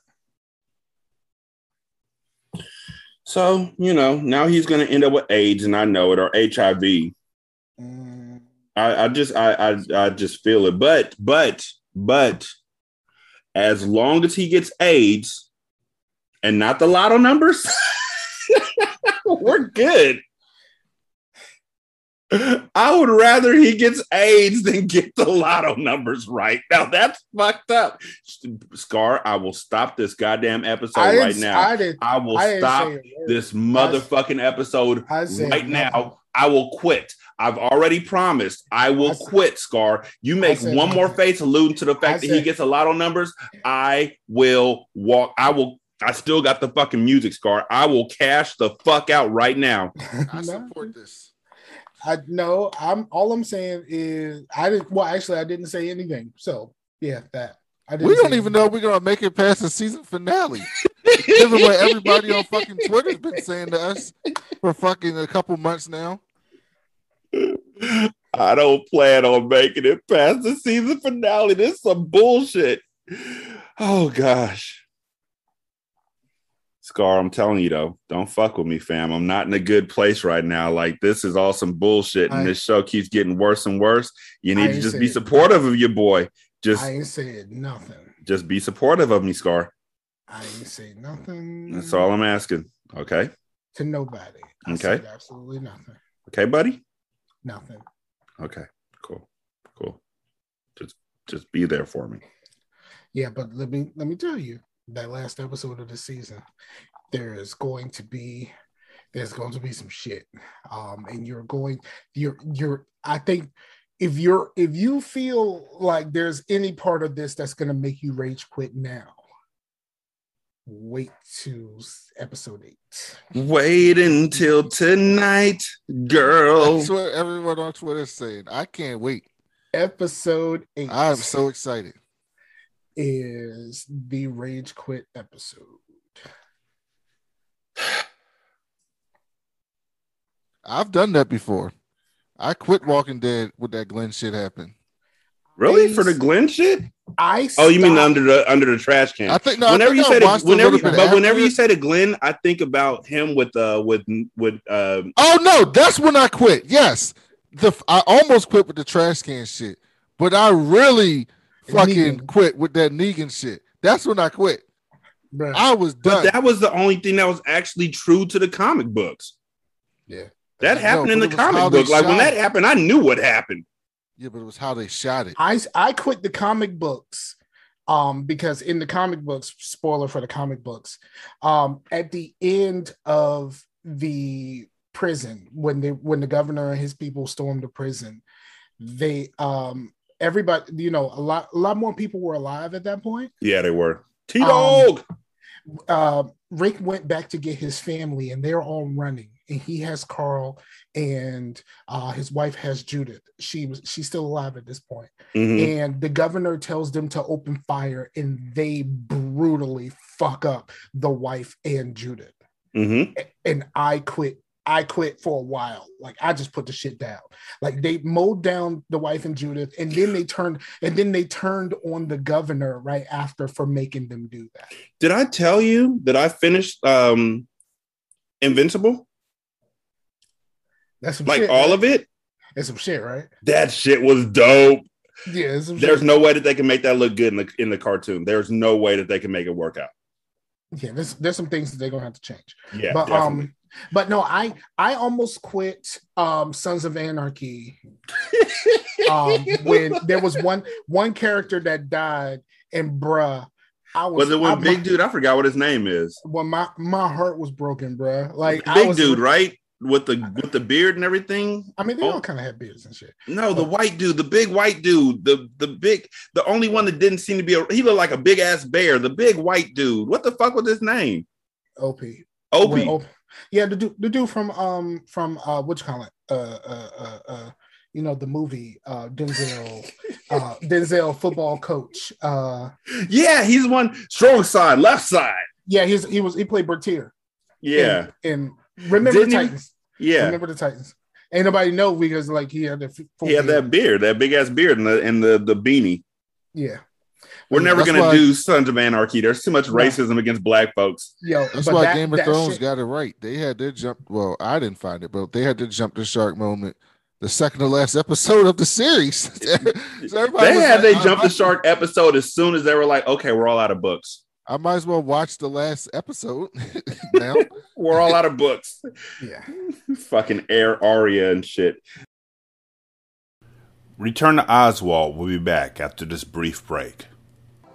So, you know, now he's going to end up with AIDS, and I know it, or H I V. Mm. I, I just I, I, I just feel it. But, but, but, as long as he gets AIDS and not the lotto numbers, we're good. I would rather he gets AIDS than get the lotto numbers right. Now, that's fucked up. Scar, I will stop this goddamn episode I right now. I, did, I will I stop this motherfucking I, episode I right now. I will quit. I've already promised. I will I quit, Scar. You make one more face alluding to the fact that he gets a lotto numbers. I will walk. I will. I still got the fucking music, Scar. I will cash the fuck out right now. I support this. I no, I'm all I'm saying is I didn't. Well, actually, I didn't say anything. So yeah, that I didn't. We don't even anything. know we're gonna make it past the season finale. Given what everybody on fucking Twitter's been saying to us for fucking a couple months now. I don't plan on making it past the season finale. This is some bullshit. Oh gosh, Scar, I'm telling you though, don't fuck with me, fam. I'm not in a good place right now. Like, this is all some bullshit, and I, this show keeps getting worse and worse. You need to just be supportive of your boy. Just I ain't said nothing. Just be supportive of me, Scar. I ain't say nothing. That's all I'm asking. Okay. To nobody. I okay. Said absolutely nothing. Okay, buddy. Nothing. Okay. Cool. Cool. Just, just be there for me. Yeah, but let me let me tell you. That last episode of the season, there is going to be, there's going to be some shit, um, and you're going, you're, you're. I think if you're, if you feel like there's any part of this that's going to make you rage quit now, wait to episode eight. Wait until tonight, girl. That's what everyone on Twitter is saying. I can't wait. Episode eight. I'm so excited. Is the rage quit episode. I've done that before. I quit Walking Dead with that Glenn shit happen. Really? They, for the Glenn shit? I stopped. Oh, you mean under the under the trash can? I think no. Whenever you say that, whenever but whenever you say to Glenn, I think about him with uh with with uh. Oh no, that's when I quit. Yes, the I almost quit with the trash can shit, but I really. Fucking Negan. Quit with that Negan shit. That's when I quit. Bruh. I was done. But that was the only thing that was actually true to the comic books. Yeah. That I happened know, in the comic book. Like when that happened, I knew what happened. Yeah, but it was how they shot it. I, I quit the comic books um, because in the comic books, spoiler for the comic books, um, at the end of the prison, when, they, when the governor and his people stormed the prison, they... Um, everybody, you know, a lot, a lot more people were alive at that point. Yeah, they were. T-Dog! Um, uh, Rick went back to get his family, and they're all running. and he has Carl, and uh, his wife has Judith. She was she's still alive at this point. Mm-hmm. And the governor tells them to open fire, and they brutally fuck up the wife and Judith. Mm-hmm. And I quit. I quit for a while. Like, I just put the shit down. Like, they mowed down the wife and Judith, and then they turned and then they turned on the governor right after for making them do that. Did I tell you that I finished um, Invincible? That's some like shit, all right? of it. That's some shit, right? That shit was dope. Yeah, some there's shit. no way that they can make that look good in the in the cartoon. There's no way that they can make it work out. Yeah, there's there's some things that they're gonna have to change. Yeah, but definitely. um. But no, I I almost quit um, Sons of Anarchy um, when there was one one character that died, and bruh, I was. Was it one I, big my, dude? I forgot what his name is. Well, my my heart was broken, bruh. Like big I was, dude, right? With the with the beard and everything. I mean, they oh. all kind of had beards and shit. No, the white dude, the big white dude, the the big, the only one that didn't seem to be. A, he looked like a big ass bear. The big white dude. What the fuck was his name? O P. O P. Yeah, the dude, the dude from um from uh what you call it uh uh uh, uh you know the movie uh Denzel uh Denzel football coach uh yeah he's one strong side left side yeah he's he was he played Bertier yeah and remember Didn't the Titans he, yeah remember the Titans ain't nobody know because like he had that he had beard. that beard that big ass beard and the and the the beanie yeah. We're I mean, never gonna why, do Sons of Anarchy. There's too much racism yeah. against black folks. Yo, that's why that, Game of Thrones shit. got it right. They had their jump. Well, I didn't find it, but they had to jump the shark moment. The second to last episode of the series. so they had like, they I, jump I, the shark episode as soon as they were like, okay, we're all out of books. I might as well watch the last episode. now we're all out of books. Yeah, fucking air Aria and shit. Return to Oswald. We'll be back after this brief break.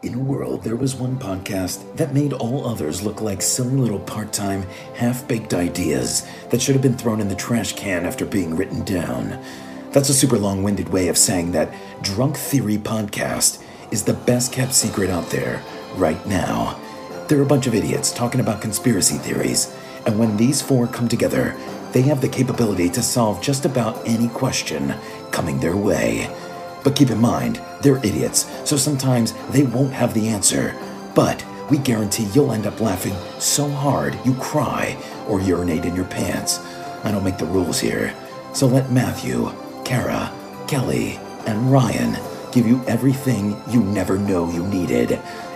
In a world, there was one podcast that made all others look like silly little part-time, half-baked ideas that should have been thrown in the trash can after being written down. That's a super long-winded way of saying that Drunk Theory Podcast is the best-kept secret out there right now. They're a bunch of idiots talking about conspiracy theories, and when these four come together, they have the capability to solve just about any question coming their way. But keep in mind, they're idiots, so sometimes they won't have the answer. But we guarantee you'll end up laughing so hard you cry or urinate in your pants. I don't make the rules here. So let Matthew, Kara, Kelly, and Ryan give you everything you never know you needed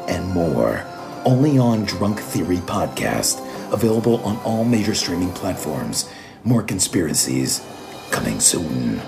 and more. Only on Drunk Theory Podcast. Available on all major streaming platforms. More conspiracies coming soon.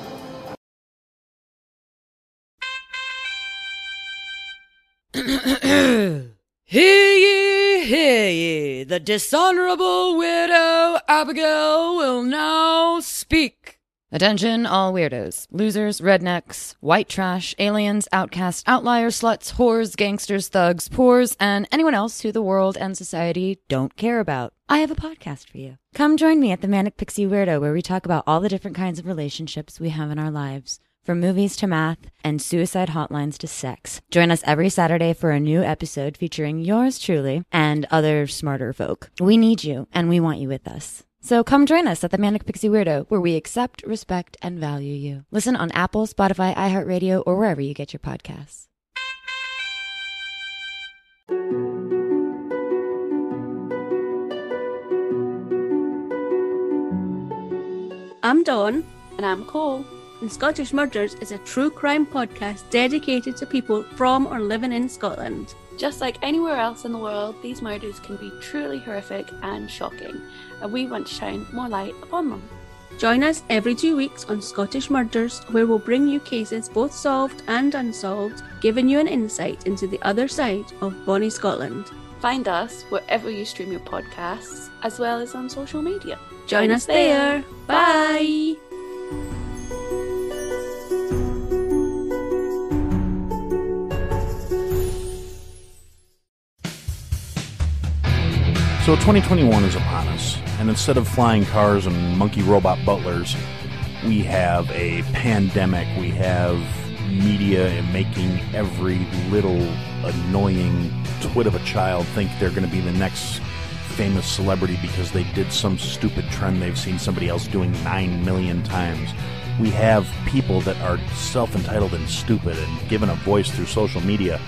Hear ye, hear ye, the dishonorable widow Abigail will now speak. Attention all weirdos, losers, rednecks, white trash, aliens, outcasts, outliers, sluts, whores, gangsters, thugs, poors, and anyone else who the world and society don't care about. I have a podcast for you. Come join me at the Manic Pixie Weirdo, where we talk about all the different kinds of relationships we have in our lives. From movies to math and suicide hotlines to sex. Join us every Saturday for a new episode featuring yours truly and other smarter folk. We need you and we want you with us. So come join us at the Manic Pixie Weirdo, where we accept, respect, and value you. Listen on Apple, Spotify, iHeartRadio, or wherever you get your podcasts. I'm Dawn. And I'm Cole. And Scottish Murders is a true crime podcast dedicated to people from or living in Scotland. Just like anywhere else in the world, these murders can be truly horrific and shocking, and we want to shine more light upon them. Join us every two weeks on Scottish Murders, where we'll bring you cases both solved and unsolved, giving you an insight into the other side of bonnie Scotland. Find us wherever you stream your podcasts, as well as on social media. Join, Join us there. there. Bye! So twenty twenty-one is upon us, and instead of flying cars and monkey robot butlers, we have a pandemic, we have media making every little annoying twit of a child think they're going to be the next famous celebrity because they did some stupid trend they've seen somebody else doing nine million times. We have people that are self-entitled and stupid and given a voice through social media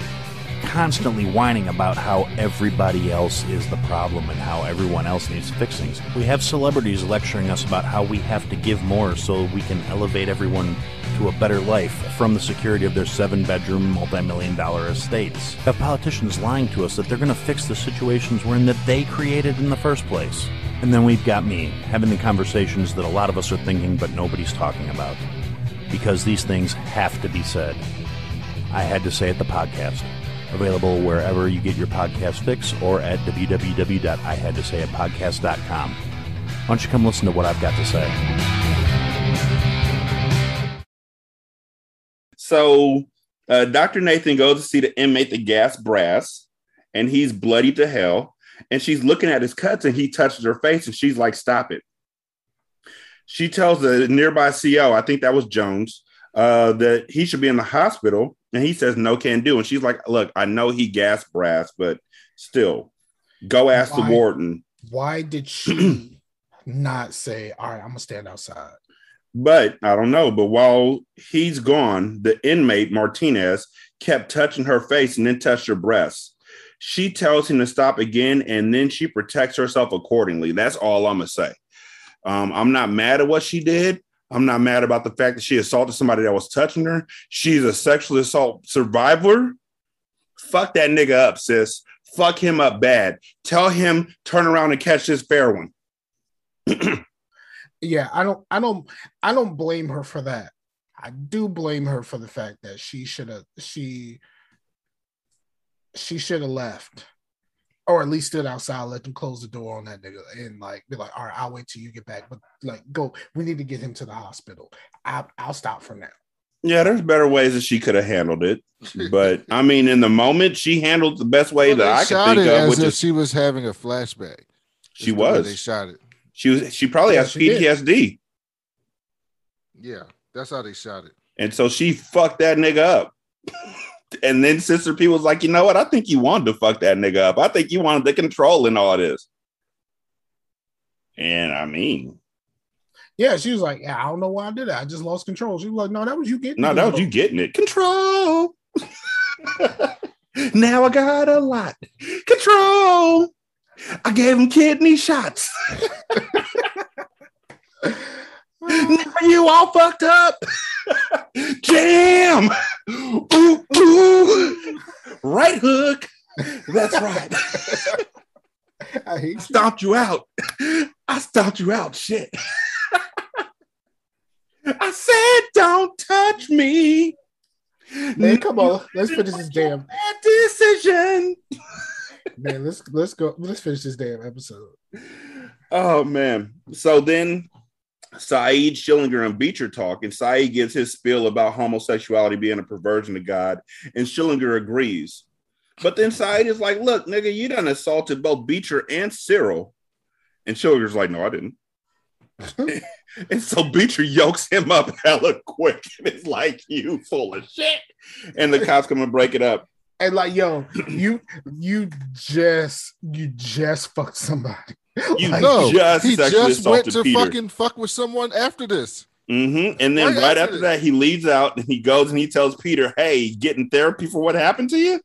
constantly whining about how everybody else is the problem and how everyone else needs fixings. We have celebrities lecturing us about how we have to give more so we can elevate everyone to a better life from the security of their seven-bedroom, multi-million dollar estates. We have politicians lying to us that they're going to fix the situations we're in that they created in the first place. And then we've got me, having the conversations that a lot of us are thinking but nobody's talking about. Because these things have to be said. I had to say it, the podcast. Available wherever you get your podcast fix or at w w w dot i had to say it podcast dot com. Why don't you come listen to what I've got to say? So, uh, Doctor Nathan goes to see the inmate that gassed Brass, and he's bloody to hell. And she's looking at his cuts, and he touches her face, and she's like, stop it. She tells the nearby C O, I think that was Jones, uh, that he should be in the hospital. And he says, no, can do. And she's like, look, I know he gassed Brass, but still, go ask why, the warden. Why did she not say, all right, I'm going to stand outside? But I don't know. But while he's gone, the inmate, Martinez, kept touching her face and then touched her breasts. She tells him to stop again, and then she protects herself accordingly. That's all I'm going to say. Um, I'm not mad at what she did. I'm not mad about the fact that she assaulted somebody that was touching her. She's a sexual assault survivor. Fuck that nigga up, sis. Fuck him up bad. Tell him, turn around and catch this fair one. Yeah, I don't, I don't, I don't blame her for that. I do blame her for the fact that she should have, she, she should have left. Or at least stood outside, let them close the door on that nigga and like be like, all right, I'll wait till you get back. But like, go, we need to get him to the hospital. I, I'll stop for now. Yeah, there's better ways that she could have handled it. But I mean, in the moment, she handled the best way well, that I could think of. As if is, she was having a flashback. She was. The they shot it. She was. She probably yeah, has she P T S D. Did. Yeah, that's how they shot it. And so she fucked that nigga up. And then Sister P was like, you know what? I think you wanted to fuck that nigga up. I think you wanted the control in all this. And I mean. Yeah, she was like, yeah, I don't know why I did that. I just lost control. She was like, no, that was you getting no, it. No, that was you getting it. Control. Now I got a lot. Control. I gave him kidney shots. Now you all fucked up. Jam. Ooh, ooh. Right hook. That's right. I hate you. Stomped you out. I stomped you out. Shit. I said, don't touch me. Man, come on. Let's finish this damn bad decision. Man, let's let's go. Let's finish this damn episode. Oh man. So then Saeed, Schillinger, and Beecher talk, and Saeed gives his spiel about homosexuality being a perversion of God, and Schillinger agrees. But then Saeed is like, look, nigga, you done assaulted both Beecher and Cyril. And Schillinger's like, no, I didn't. And so Beecher yokes him up hella quick, and it's like, you full of shit. And the cops come and break it up. And like, yo, you you just, you just fucked somebody. You like, know, just he just went to Peter. Fucking fuck with someone after this. Mm-hmm. And then right, right after this. That, he leaves out and he goes and he tells Peter, hey, getting therapy for what happened to you?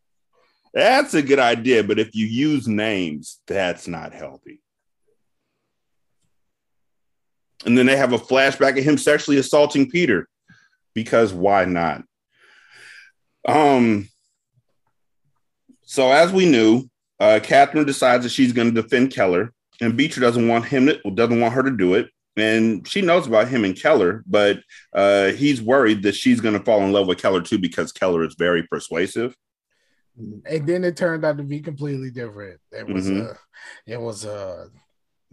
That's a good idea. But if you use names, that's not healthy. And then they have a flashback of him sexually assaulting Peter. Because why not? Um. So as we knew, uh, Catherine decides that she's going to defend Keller. And Beecher doesn't want him to, doesn't want her to do it. And she knows about him and Keller, but uh, he's worried that she's going to fall in love with Keller too, because Keller is very persuasive. And then it turned out to be completely different. It was, mm-hmm. uh, it was, uh,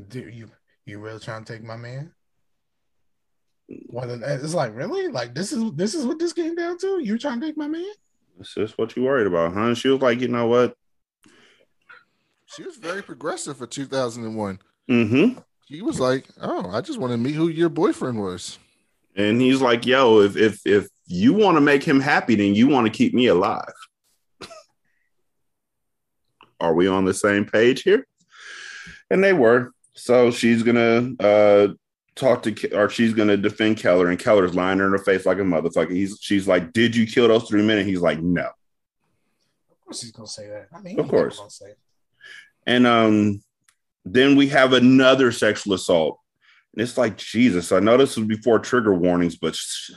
dude, you, you really trying to take my man? Well, it's like, really? Like, this is, this is what this came down to? You trying to take my man? That's just what you worried about, huh? She was like, you know what? She was very progressive for two thousand one. Mm-hmm. He was like, oh, I just want to meet who your boyfriend was. And he's like, yo, if if if you want to make him happy, then you want to keep me alive. Are we on the same page here? And they were. So she's going to uh, talk to, or she's going to defend Keller, and Keller's lying her in her face like a motherfucker. He's, she's like, did you kill those three men? And he's like, no. Of course he's going to say that. I mean, of course. Say that. And um, then we have another sexual assault. And it's like, Jesus, I know this was before trigger warnings, but sh-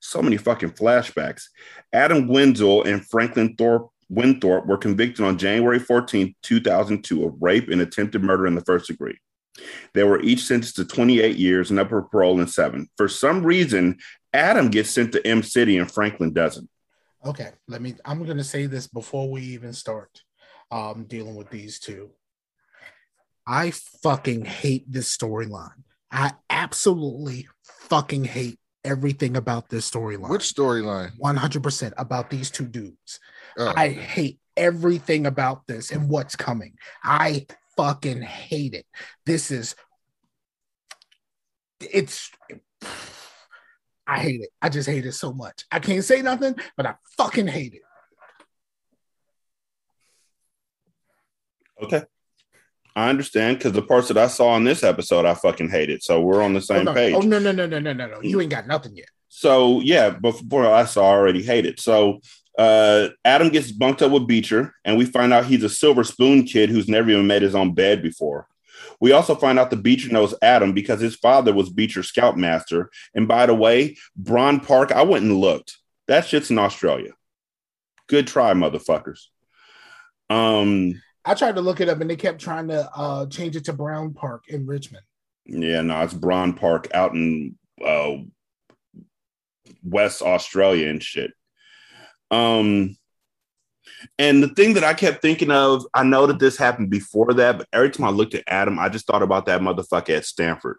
so many fucking flashbacks. Adam Wenzel and Franklin Thorpe Winthorpe were convicted on January fourteenth, two thousand two of rape and attempted murder in the first degree. They were each sentenced to twenty-eight years and up for parole in seven. For some reason, Adam gets sent to M City and Franklin doesn't. Okay, let me, I'm going to say this before we even start um, dealing with these two. I fucking hate this storyline. I absolutely fucking hate everything about this storyline. Which storyline? one hundred percent about these two dudes. Oh. I hate everything about this and what's coming. I fucking hate it. This is, it's, I hate it. I just hate it so much. I can't say nothing, but I fucking hate it. Okay. I understand, because the parts that I saw in this episode, I fucking hated. So we're on the same oh, no. page. Oh, no, no, no, no, no, no, no. You ain't got nothing yet. So, yeah, before I saw, I already hated. So, Uh, Adam gets bunked up with Beecher, and we find out he's a silver spoon kid who's never even made his own bed before. We also find out that Beecher knows Adam because his father was Beecher's scoutmaster. And by the way, Bron Park, I went and looked. That shit's in Australia. Good try, motherfuckers. Um, I tried to look it up, and they kept trying to uh, change it to Brown Park in Richmond. Yeah, no, it's Bron Park out in uh, West Australia and shit. Um, and the thing that I kept thinking of, I know that this happened before that, but every time I looked at Adam, I just thought about that motherfucker at Stanford,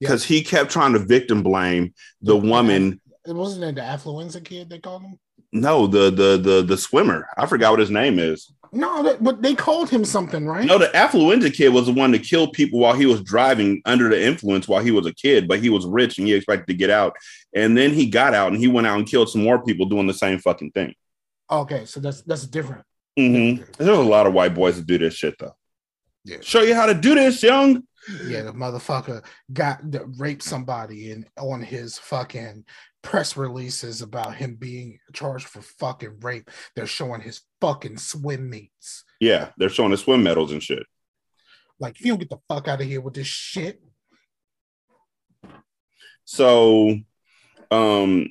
because yeah. he kept trying to victim blame the woman. It wasn't it the affluenza kid they called him? No, the the the the swimmer. I forgot what his name is. No, but they called him something, right? No, the affluenza kid was the one that killed people while he was driving under the influence while he was a kid, but he was rich and he expected to get out. And then he got out and he went out and killed some more people doing the same fucking thing. Okay, so that's that's different. Mm-hmm. There's a lot of white boys that do this shit, though. Yeah. Show you how to do this, young. Yeah, the motherfucker got raped somebody and on his fucking press releases about him being charged for fucking rape, they're showing his fucking swim meets. Yeah, they're showing his swim medals and shit. Like, if you don't get the fuck out of here with this shit. So, um,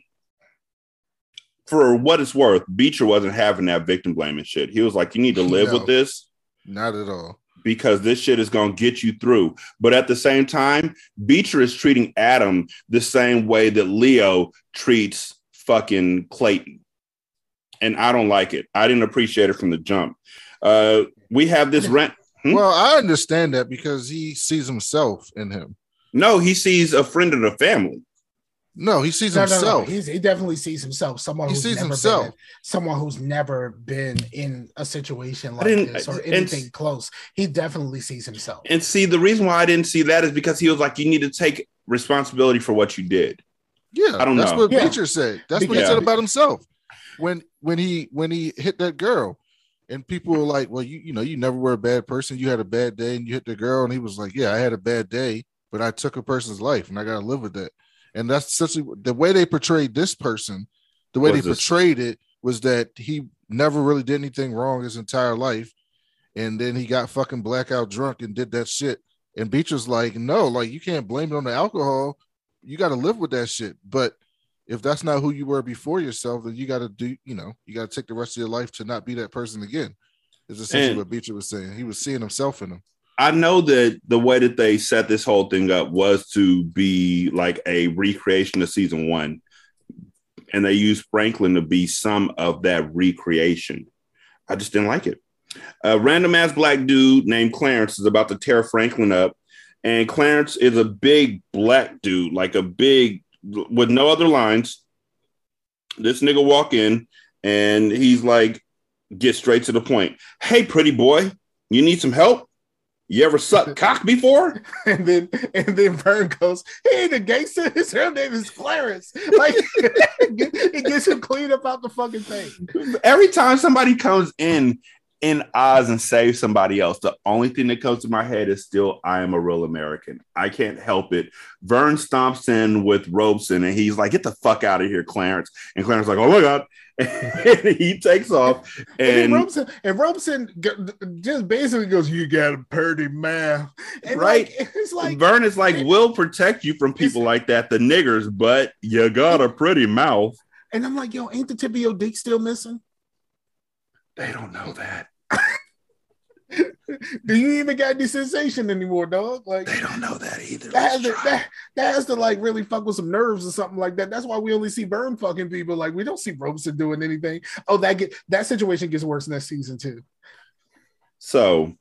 for what it's worth, Beecher wasn't having that victim blaming shit. He was like, you need to live no, with this. Not at all. Because this shit is going to get you through. But at the same time, Beecher is treating Adam the same way that Leo treats fucking Clayton. And I don't like it. I didn't appreciate it from the jump. Uh, we have this rant. Hmm? Well, I understand that because he sees himself in him. No, he sees a friend of the family. No, he sees no, himself. No, no. He definitely sees himself. Someone he who's sees never himself. Been, someone who's never been in a situation like this or anything close. He definitely sees himself. And see, the reason why I didn't see that is because he was like, "You need to take responsibility for what you did." Yeah, I don't that's know. What yeah. Beecher said. That's because, what he said about himself when when he when he hit that girl, and people were like, "Well, you you know, you never were a bad person. You had a bad day, and you hit the girl." And he was like, "Yeah, I had a bad day, but I took a person's life, and I got to live with that." And that's essentially the way they portrayed this person. The way they this? portrayed it was that he never really did anything wrong his entire life. And then he got fucking blackout drunk and did that shit. And Beecher's like, no, like you can't blame it on the alcohol. You got to live with that shit. But if that's not who you were before yourself, then you got to do, you know, you got to take the rest of your life to not be that person again. Is essentially and- what Beecher was saying. He was seeing himself in him. I know that the way that they set this whole thing up was to be like a recreation of season one. And they used Franklin to be some of that recreation. I just didn't like it. A random ass black dude named Clarence is about to tear Franklin up. And Clarence is a big black dude, like a big, with no other lines. This nigga walk in and he's like, get straight to the point. Hey, pretty boy, you need some help? You ever sucked cock before? And then and then Vern goes, he ain't a gangster. His real name is Clarence. Like, it gets him clean up out the fucking thing. Every time somebody comes in in Oz and save somebody else. The only thing that comes to my head is still I Am a Real American. I can't help it. Vern stomps in with Robeson and he's like, get the fuck out of here, Clarence. And Clarence is like, oh my God. And he takes off. And, and, Robeson, and Robeson just basically goes, you got a pretty mouth. Right. Like, it's like, Vern is like, we'll protect you from people like that, the niggers, but you got a pretty mouth. And I'm like, yo, ain't the tip of your dick still missing? They don't know that. Do you even got any sensation anymore, dog? Like, they don't know that either. That has, to, that, that has to like really fuck with some nerves or something like that. That's why we only see Burn fucking people. Like, we don't see Robeson doing anything. Oh, that get that situation gets worse next season too. So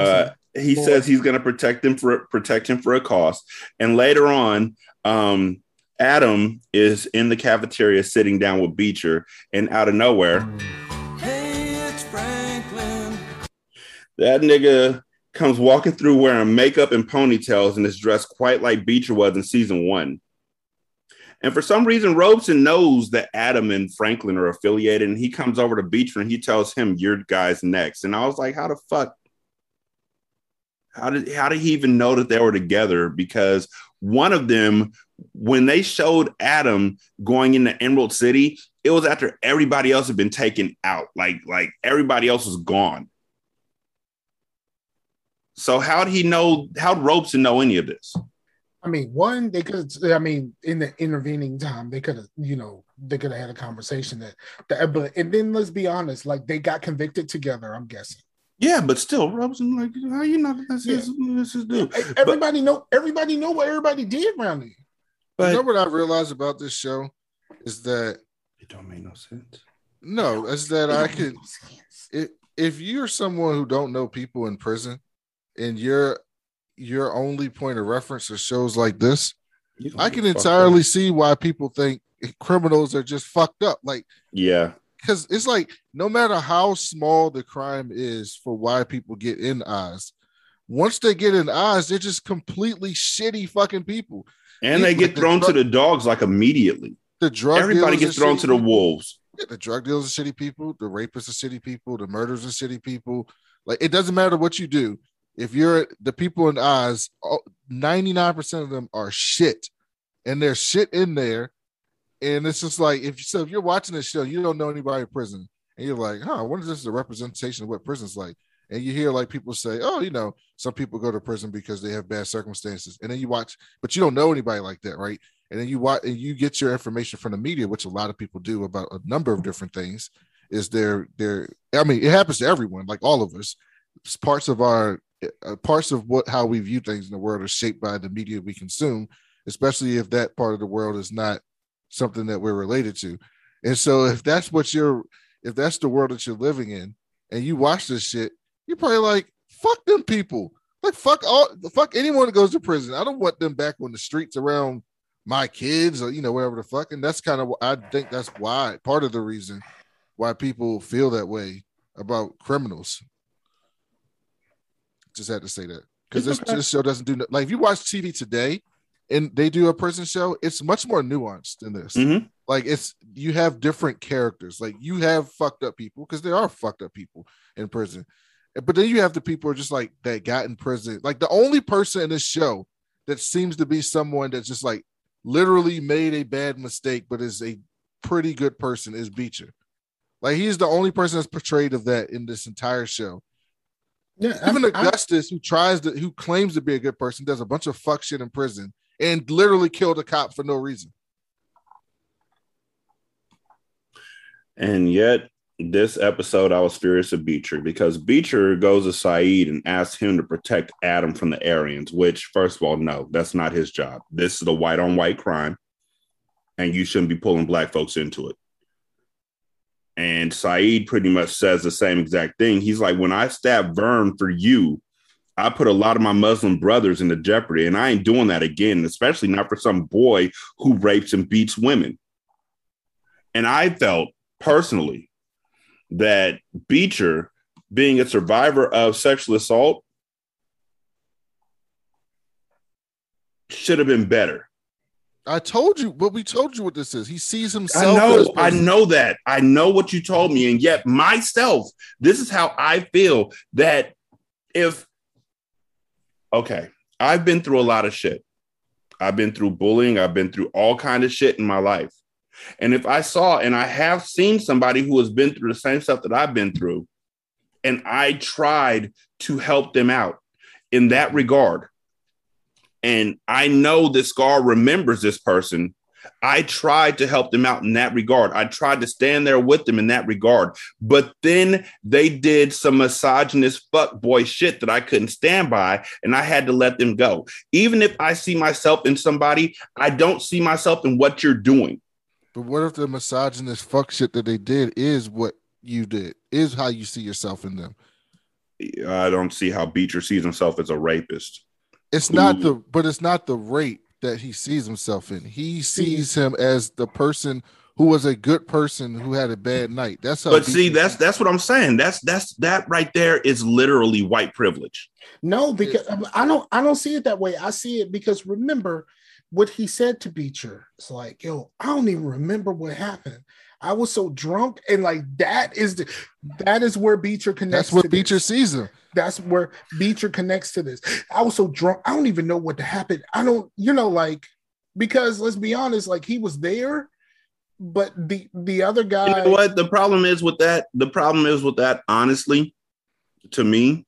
uh, he Boy. says he's going to protect them for protect him for a cost. And later on, um, Adam is in the cafeteria sitting down with Beecher, and out of nowhere. Mm. That nigga comes walking through wearing makeup and ponytails and is dressed quite like Beecher was in season one. And for some reason, Robeson knows that Adam and Franklin are affiliated, and he comes over to Beecher and he tells him, your guy's next. And I was like, how the fuck? How did, how did he even know that they were together? Because one of them, when they showed Adam going into Emerald City, it was after everybody else had been taken out. Like, like everybody else was gone. So how'd he know, how'd Robeson know any of this? I mean, one, they could, I mean, in the intervening time, they could have, you know, they could have had a conversation that, that, but, and then let's be honest, like they got convicted together, I'm guessing. Yeah, but still, Robeson, like, how you know that's his, yeah. this is dude? Everybody but, know, everybody know what everybody did around here. But you know what I realized about this show is that it don't make no sense. No, it's that I could, if, if you're someone who don't know people in prison, and your your only point of reference are shows like this, I can entirely up. see why people think criminals are just fucked up. Like, yeah, because it's like no matter how small the crime is for why people get in Oz, once they get in Oz, they're just completely shitty fucking people, and people, they get like thrown the drug, to the dogs like immediately. The drug everybody gets thrown to the wolves. Yeah, the drug dealers are shitty people. The rapists are shitty people. The murderers are shitty people. Like it doesn't matter what you do. If you're the people in Oz, ninety-nine percent of them are shit, and there's shit in there. And it's just like, if so, if you're watching this show, you don't know anybody in prison, and you're like, huh, what is this? A representation of what prison's like. And you hear like people say, oh, you know, some people go to prison because they have bad circumstances. And then you watch, but you don't know anybody like that, right? And then you watch and you get your information from the media, which a lot of people do about a number of different things. Is there, there, I mean, it happens to everyone, like all of us. It's parts of our Uh, parts of what how we view things in the world are shaped by the media we consume, especially if that part of the world is not something that we're related to. And so if that's what you're if that's the world that you're living in and you watch this shit, you're probably like, fuck them people. Like fuck all fuck anyone that goes to prison. I don't want them back on the streets around my kids or you know, whatever the fuck. And that's kind of I think that's why part of the reason why people feel that way about criminals. Just had to say that because this, okay. this show doesn't do no, like if you watch T V today and they do a prison show, it's much more nuanced than this. Mm-hmm. Like it's you have different characters. Like you have fucked up people because there are fucked up people in prison, but then you have the people who are just like that got in prison. Like the only person in this show that seems to be someone that's just like literally made a bad mistake but is a pretty good person is Beecher. Like he's the only person that's portrayed of that in this entire show. Yeah, even Augustus, I, who tries to, who claims to be a good person, does a bunch of fuck shit in prison and literally killed a cop for no reason. And yet, this episode, I was furious at Beecher because Beecher goes to Saeed and asks him to protect Adam from the Aryans. Which, first of all, no, that's not his job. This is a white on white crime, and you shouldn't be pulling black folks into it. And Saeed pretty much says the same exact thing. He's like, when I stabbed Vern for you, I put a lot of my Muslim brothers into jeopardy, and I ain't doing that again, especially not for some boy who rapes and beats women. And I felt personally that Beecher, being a survivor of sexual assault, should have been better. I told you, but we told you what this is. He sees himself. I know, I know that. I know what you told me. And yet myself, this is how I feel that if, okay, I've been through a lot of shit. I've been through bullying. I've been through all kind of shit in my life. And if I saw, and I have seen somebody who has been through the same stuff that I've been through, and I tried to help them out in that regard, and I know this scar remembers this person, I tried to help them out in that regard. I tried to stand there with them in that regard. But then they did some misogynist fuckboy shit that I couldn't stand by, and I had to let them go. Even if I see myself in somebody, I don't see myself in what you're doing. But what if the misogynist fuck shit that they did is what you did, is how you see yourself in them? I don't see how Beecher sees himself as a rapist. It's Ooh. not the, but it's not the rape that he sees himself in. He sees him as the person who was a good person who had a bad night. That's how. But see, that's that's what I'm saying. That's that's that right there is literally white privilege. No, because I don't I don't see it that way. I see it because remember what he said to Beecher. It's like, yo, I don't even remember what happened. I was so drunk, and like that is the, that is where Beecher connects. That's what to Beecher this. sees him. That's where Beecher connects to this. I was so drunk, I don't even know what happened. I don't, you know, like, because let's be honest, like he was there, but the the other guy. You know what the problem is with that? The problem is with that. Honestly, to me,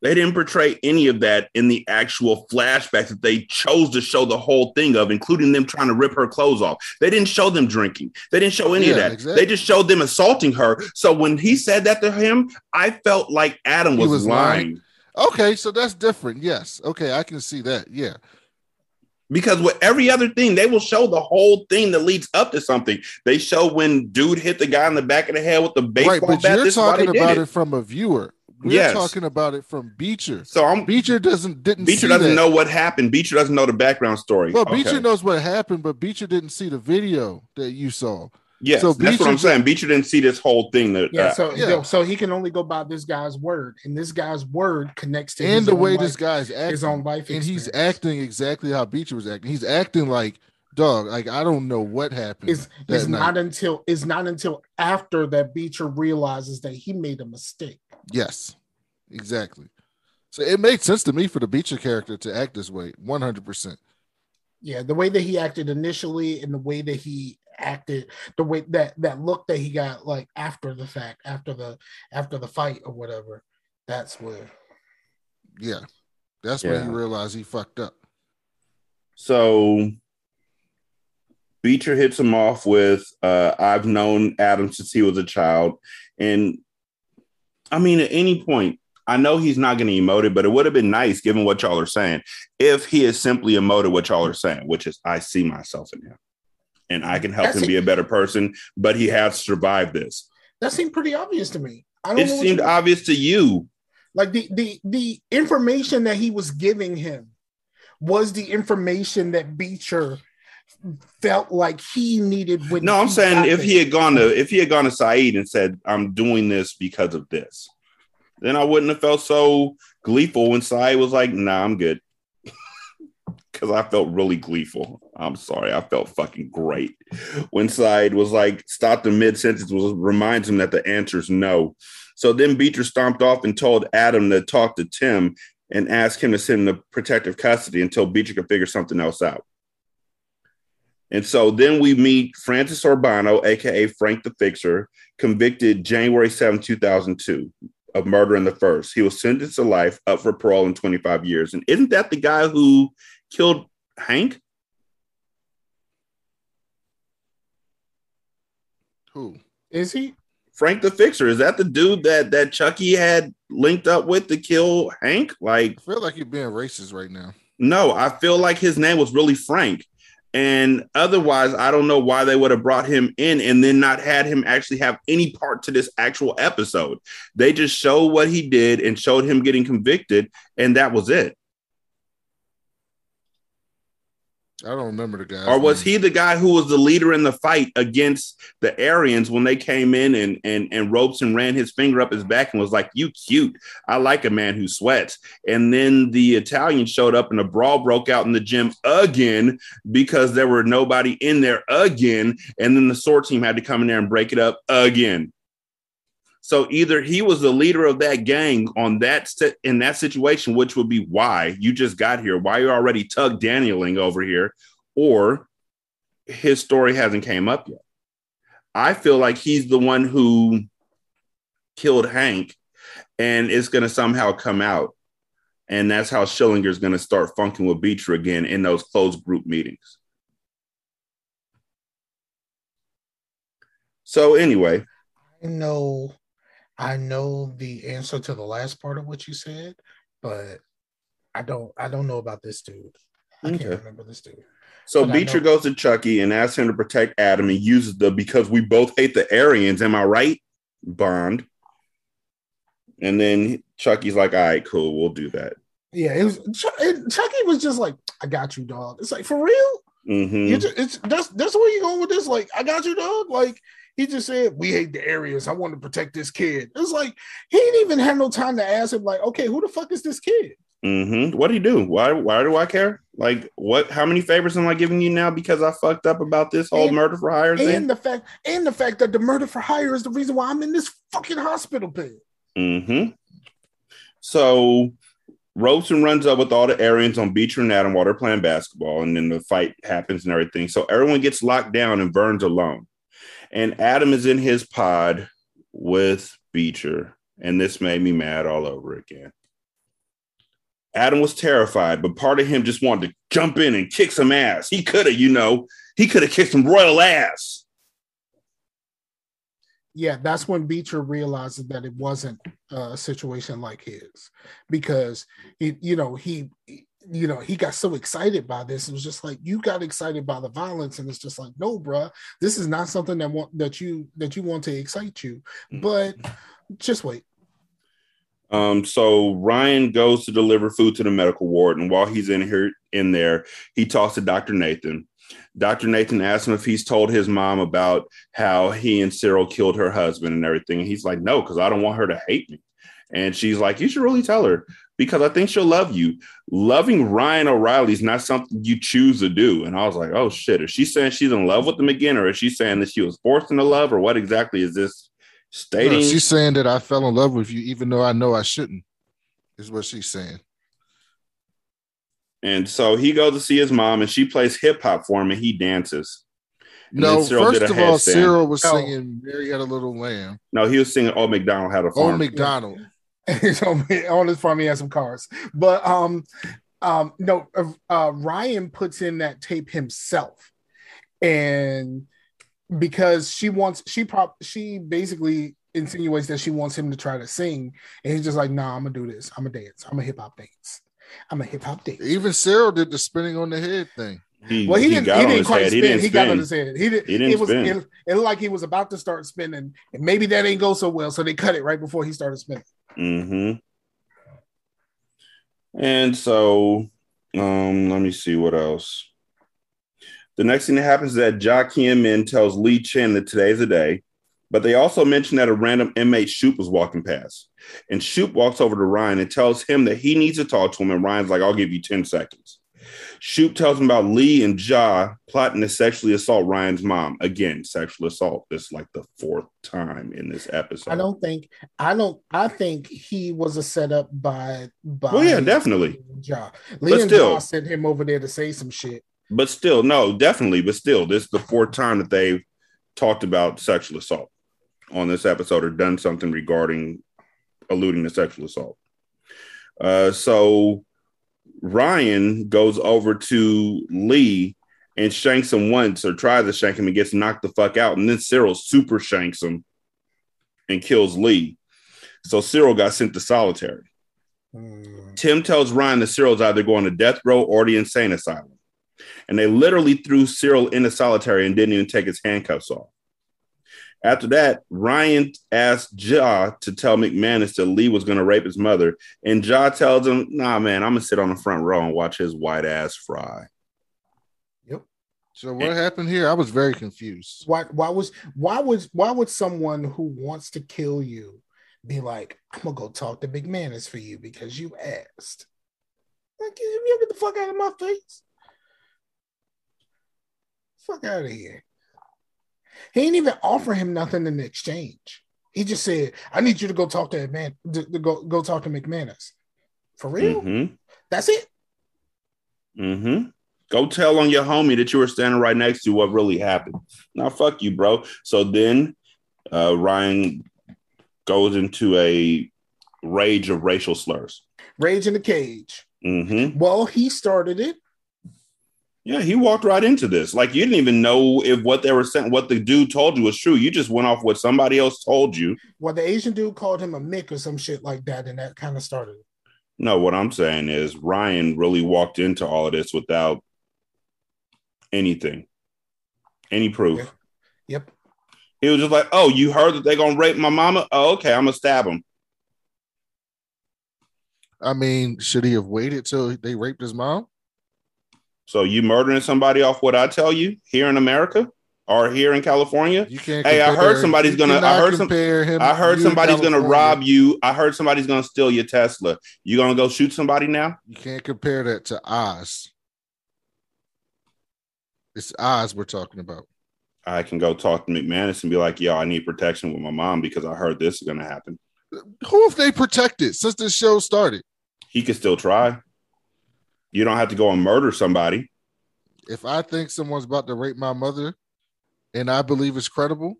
they didn't portray any of that in the actual flashbacks that they chose to show the whole thing of, including them trying to rip her clothes off. They didn't show them drinking. They didn't show any yeah, of that. Exactly. They just showed them assaulting her. So when he said that to him, I felt like Adam was, was lying. lying. Okay, so that's different. Yes. Okay, I can see that. Yeah. Because with every other thing, they will show the whole thing that leads up to something. They show when dude hit the guy in the back of the head with the baseball right, but bat. You're this talking about it. it from a viewer. We're yes. talking about it from Beecher. So I'm, Beecher doesn't didn't Beecher see doesn't that. know what happened. Beecher doesn't know the background story. Well, okay. Beecher knows what happened, but Beecher didn't see the video that you saw. Yes, so that's Beecher, what I'm saying. Beecher didn't see this whole thing. That, yeah, uh, so, yeah, so he can only go by this guy's word, and this guy's word connects to and his the own way life, this guy's acting, his own life, experience. And he's acting exactly how Beecher was acting. He's acting like. Dog, like I don't know what happened. It's, it's not until it's not until after that Beecher realizes that he made a mistake. Yes, exactly. So it made sense to me for the Beecher character to act this way, one hundred percent. Yeah, the way that he acted initially, and the way that he acted, the way that that look that he got, like after the fact, after the after the fight or whatever. That's where. Yeah, that's yeah. when he realized he fucked up. So. Beecher hits him off with, uh, I've known Adam since he was a child. And I mean, at any point, I know he's not going to emote it, but it would have been nice given what y'all are saying. If he is simply emoted what y'all are saying, which is I see myself in him and I can help That's him be a better person, but he has survived this. That seemed pretty obvious to me. I don't it know seemed obvious to you. Like the, the, the information that he was giving him was the information that Beecher felt like he needed. When no, I'm saying if he had gone to if he had gone to Saeed and said, I'm doing this because of this, then I wouldn't have felt so gleeful when Saeed was like, nah, I'm good. Because I felt really gleeful. I'm sorry. I felt fucking great. When Saeed was like, stopped in mid-sentence, was reminds him that the answer's no. So then Beecher stomped off and told Adam to talk to Tim and ask him to send him to protective custody until Beecher could figure something else out. And so then we meet Francis Urbano, a k a. Frank the Fixer, convicted January seventh, two thousand two of murder in the first. He was sentenced to life, up for parole in twenty-five years. And isn't that the guy who killed Hank? Who? Is he? Frank the Fixer. Is that the dude that, that Chucky had linked up with to kill Hank? Like, I feel like you're being racist right now. No, I feel like his name was really Frank. And otherwise, I don't know why they would have brought him in and then not had him actually have any part to this actual episode. They just showed what he did and showed him getting convicted, and that was it. I don't remember the guy. Or was name. He the guy who was the leader in the fight against the Aryans when they came in and and and ropes and ran his finger up his back and was like, "You cute. I like a man who sweats." And then the Italian showed up and a brawl broke out in the gym again because there were nobody in there again. And then the sword team had to come in there and break it up again. So either he was the leader of that gang on that in that situation, which would be why you just got here, why you're already Tug Danieling over here, or his story hasn't came up yet. I feel like he's the one who killed Hank, and it's going to somehow come out, and that's how Schillinger's going to start funking with Beecher again in those closed group meetings. So anyway, I know. I know the answer to the last part of what you said, but I don't I don't know about this dude. I okay. can't remember this dude. So but Beecher goes to Chucky and asks him to protect Adam and uses the "because we both hate the Aryans, am I right?" bond. And then Chucky's like, "All right, cool, we'll do that." Yeah, it was Ch- Chucky was just like, "I got you, dog." It's like, for real? Mm-hmm. You just, it's that's that's where you going with this? Like, "I got you, dog." Like, he just said, "We hate the Aryans. I want to protect this kid." It's like, he didn't even have no time to ask him, like, okay, who the fuck is this kid? Mm-hmm. What do you do? Why Why do I care? Like, what? How many favors am I giving you now because I fucked up about this whole and, murder for hire and thing? And the fact, and the fact that the murder for hire is the reason why I'm in this fucking hospital bed. Mm-hmm. So Robeson runs up with all the Aryans on Beecher and Adam while they're playing basketball, and then the fight happens and everything. So everyone gets locked down and Vern's alone. And Adam is in his pod with Beecher. And this made me mad all over again. Adam was terrified, but part of him just wanted to jump in and kick some ass. He could have, you know, he could have kicked some royal ass. Yeah, that's when Beecher realized that it wasn't a situation like his, because, he, you know, he... he you know, he got so excited by this. It was just like, you got excited by the violence. And it's just like, no, bruh, this is not something that want that you that you want to excite you. But just wait. Um, so Ryan goes to deliver food to the medical ward. And while he's in here in there, he talks to Doctor Nathan. Doctor Nathan asks him if he's told his mom about how he and Cyril killed her husband and everything. And he's like, "No, because I don't want her to hate me." And she's like, "You should really tell her, because I think she'll love you." Loving Ryan O'Reilly is not something you choose to do. And I was like, oh, shit. Is she saying she's in love with him again? Or is she saying that she was forced into love? Or what exactly is this stating? No, she's saying that I fell in love with you, even though I know I shouldn't, is what she's saying. And so he goes to see his mom, and she plays hip hop for him, and he dances. And no, first of all, stand. Cyril was oh. singing "Mary Had a Little Lamb." No, he was singing "Old MacDonald Had a Farm." Old MacDonald. On his farm, he has some cars. But um, um, no, uh, Ryan puts in that tape himself, and because she wants, she prop, she basically insinuates that she wants him to try to sing, and he's just like, "Nah, I'm gonna do this. I'm gonna dance. I'm a hip hop dance. I'm a hip hop dance." Even Cyril did the spinning on the head thing. He, well, he, he didn't. He didn't quite spin. He, didn't he got on his head. He, did, he didn't. It was. Spin. It, it looked like he was about to start spinning, and maybe that ain't go so well. So they cut it right before he started spinning. Mm-hmm. And so, um, let me see what else. The next thing that happens is that Joaquin Min tells Lee Chen that today's the day, but they also mention that a random inmate Shoop was walking past, and Shoop walks over to Ryan and tells him that he needs to talk to him. And Ryan's like, "I'll give you ten seconds. Shoop tells him about Lee and Ja plotting to sexually assault Ryan's mom. Again, sexual assault. This is like the fourth time in this episode. I don't think, I don't, I think he was a setup by, by. Well, yeah, definitely. Ja. Lee but and still, Ja sent him over there to say some shit. But still, no, definitely. But still, this is the fourth time that they've talked about sexual assault on this episode, or done something regarding alluding to sexual assault. Uh, so Ryan goes over to Lee and shanks him once, or tries to shank him, and gets knocked the fuck out. And then Cyril super shanks him and kills Lee. So Cyril got sent to solitary. Mm. Tim tells Ryan that Cyril's either going to death row or the insane asylum. And they literally threw Cyril into solitary and didn't even take his handcuffs off. After that, Ryan asked Ja to tell McManus that Lee was going to rape his mother. And Ja tells him, "Nah, man, I'm going to sit on the front row and watch his white ass fry." So what and, happened here? I was very confused. Why? Why was? Why was? Why would someone who wants to kill you be like, "I'm gonna go talk to McManus for you because you asked"? Like, get the fuck out of my face! Fuck out of here! He ain't even offer him nothing in exchange. He just said, "I need you to go talk to Man, to, to go go talk to McManus." For real? Mm-hmm. That's it. Mm-hmm. Go tell on your homie that you were standing right next to what really happened. Now, fuck you, bro. So then uh, Ryan goes into a rage of racial slurs. Rage in the cage. Mm-hmm. Well, he started it. Yeah, he walked right into this. Like, you didn't even know if what they were saying, what the dude told you was true. You just went off what somebody else told you. Well, the Asian dude called him a Mick or some shit like that, and that kind of started it. No, what I'm saying is Ryan really walked into all of this without anything, any proof. Yep. Yep. He was just like, "Oh, you heard that they're going to rape my mama? Oh, okay, I'm going to stab him." I mean, should he have waited till they raped his mom? So you murdering somebody off what I tell you here in America or here in California? You can't hey, compare, I heard somebody's going to, I heard, some, him I heard somebody's going to rob you. I heard somebody's going to steal your Tesla. You going to go shoot somebody now? You can't compare that to Oz. It's Oz we're talking about. I can go talk to McManus and be like, "Yo, I need protection with my mom because I heard this is going to happen." Who have they protected since this show started? He could still try. You don't have to go and murder somebody. If I think someone's about to rape my mother and I believe it's credible,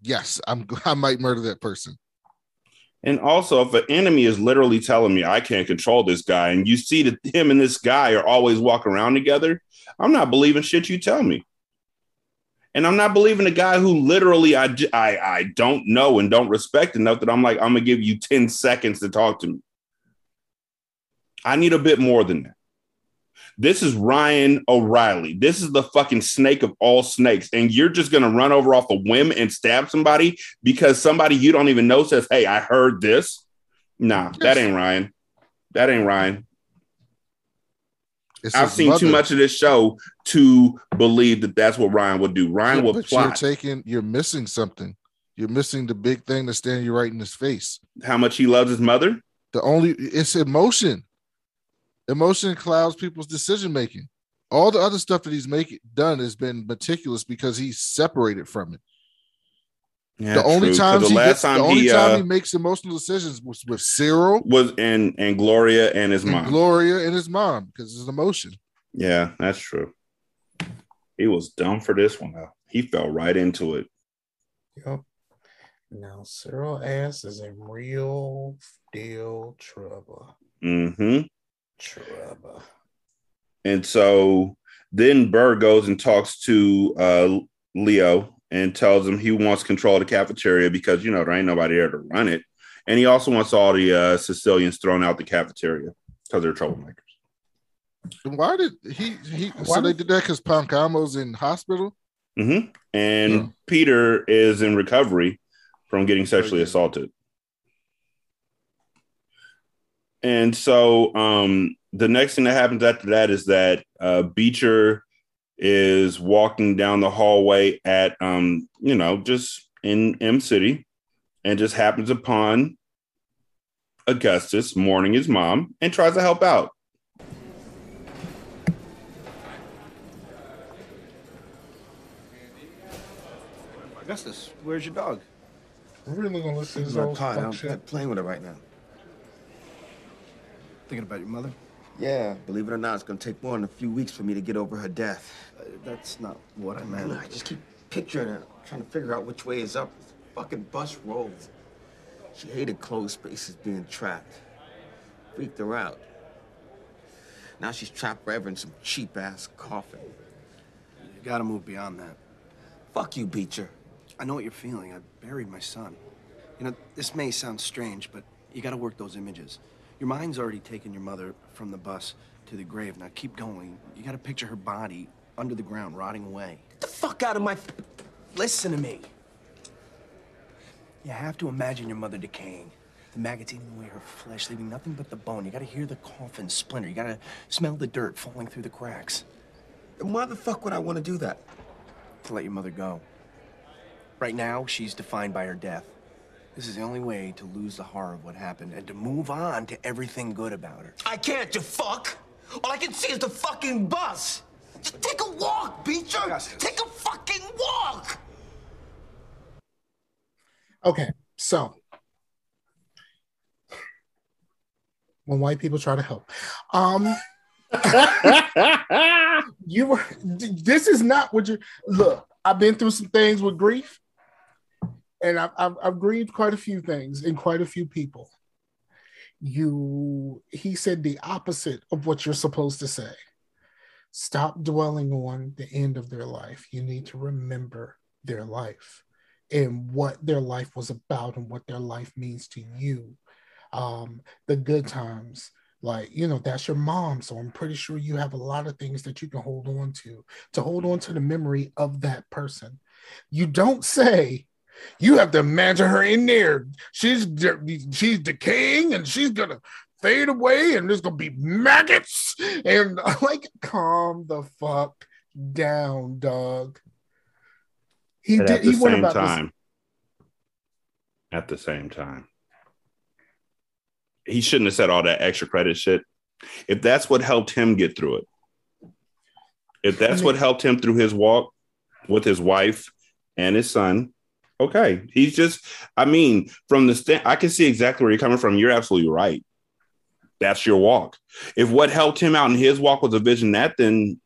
yes, I'm, I might murder that person. And also, if an enemy is literally telling me I can't control this guy, and you see that him and this guy are always walking around together, I'm not believing shit you tell me. And I'm not believing a guy who literally I, I, I don't know and don't respect enough that I'm like, I'm going to give you ten seconds to talk to me. I need a bit more than that. This is Ryan O'Reilly. This is the fucking snake of all snakes. And you're just going to run over off a whim and stab somebody because somebody you don't even know says, "Hey, I heard this." Nah, yes. that ain't Ryan. That ain't Ryan. It's I've seen mother. too much of this show to believe that that's what Ryan would do. Ryan yeah, will but plot. You're, taking, you're missing something. You're missing the big thing that's staring you right in his face. How much he loves his mother? The only It's emotion. Emotion clouds people's decision making. All the other stuff that he's making done has been meticulous because he's separated from it. Yeah, the only time the last time the only time he makes emotional decisions was with Cyril, was and and Gloria and his mom. Gloria and his mom because it's emotion. Yeah, that's true. He was dumb for this one though. He fell right into it. Yep. Now Cyril ass is in real deal trouble. Mm-hmm. Trouble. And so then Burr goes and talks to uh, Leo and tells him he wants control of the cafeteria because, you know, there ain't nobody there to run it. And he also wants all the uh, Sicilians thrown out the cafeteria because they're troublemakers. Why did he? he Why so did... they did that because Pancalmo's in hospital? Mm-hmm. And yeah. Peter is in recovery from getting sexually assaulted. And so um, the next thing that happens after that is that uh, Beecher is walking down the hallway at, um, you know, just in M City and just happens upon Augustus mourning his mom and tries to help out. Augustus, where's your dog? I'm really going to listen to this whole I'm not playing with it right now. Thinking about your mother? Yeah, believe it or not, it's gonna take more than a few weeks for me to get over her death. Uh, that's not what I meant. I just keep picturing her, trying to figure out which way is up. This fucking bus rolls. She hated closed spaces, being trapped. Freaked her out. Now she's trapped forever in some cheap-ass coffin. You gotta move beyond that. Fuck you, Beecher. I know what you're feeling. I buried my son. You know, this may sound strange, but you gotta work those images. Your mind's already taken your mother from the bus to the grave. Now keep going. You gotta picture her body under the ground, rotting away. Get the fuck out of my... F Listen to me. You have to imagine your mother decaying. The maggots eating away her flesh, leaving nothing but the bone. You gotta hear the coffin splinter. You gotta smell the dirt falling through the cracks. And why the fuck would I want to do that? To let your mother go. Right now, she's defined by her death. This is the only way to lose the horror of what happened and to move on to everything good about her. I can't, you fuck! All I can see is the fucking bus! Just take a walk, Beecher! Yes. Take a fucking walk! Okay, so... when white people try to help. Um... you were... This is not what you... Look, I've been through some things with grief. And I've, I've, I've grieved quite a few things and quite a few people. You, he said the opposite of what you're supposed to say. Stop dwelling on the end of their life. You need to remember their life and what their life was about and what their life means to you. Um, the good times, like, you know, that's your mom. So I'm pretty sure you have a lot of things that you can hold on to, to hold on to the memory of that person. You don't say, you have to imagine her in there. She's de- she's decaying and she's gonna fade away and there's gonna be maggots and like, calm the fuck down, dog. He did. At the he same went about time. This. At the same time, he shouldn't have said all that extra credit shit. If that's what helped him get through it, if that's I mean, what helped him through his walk with his wife and his son. Okay, he's just, I mean, from the stand, I can see exactly where you're coming from. You're absolutely right. That's your walk. If what helped him out in his walk was a vision that, then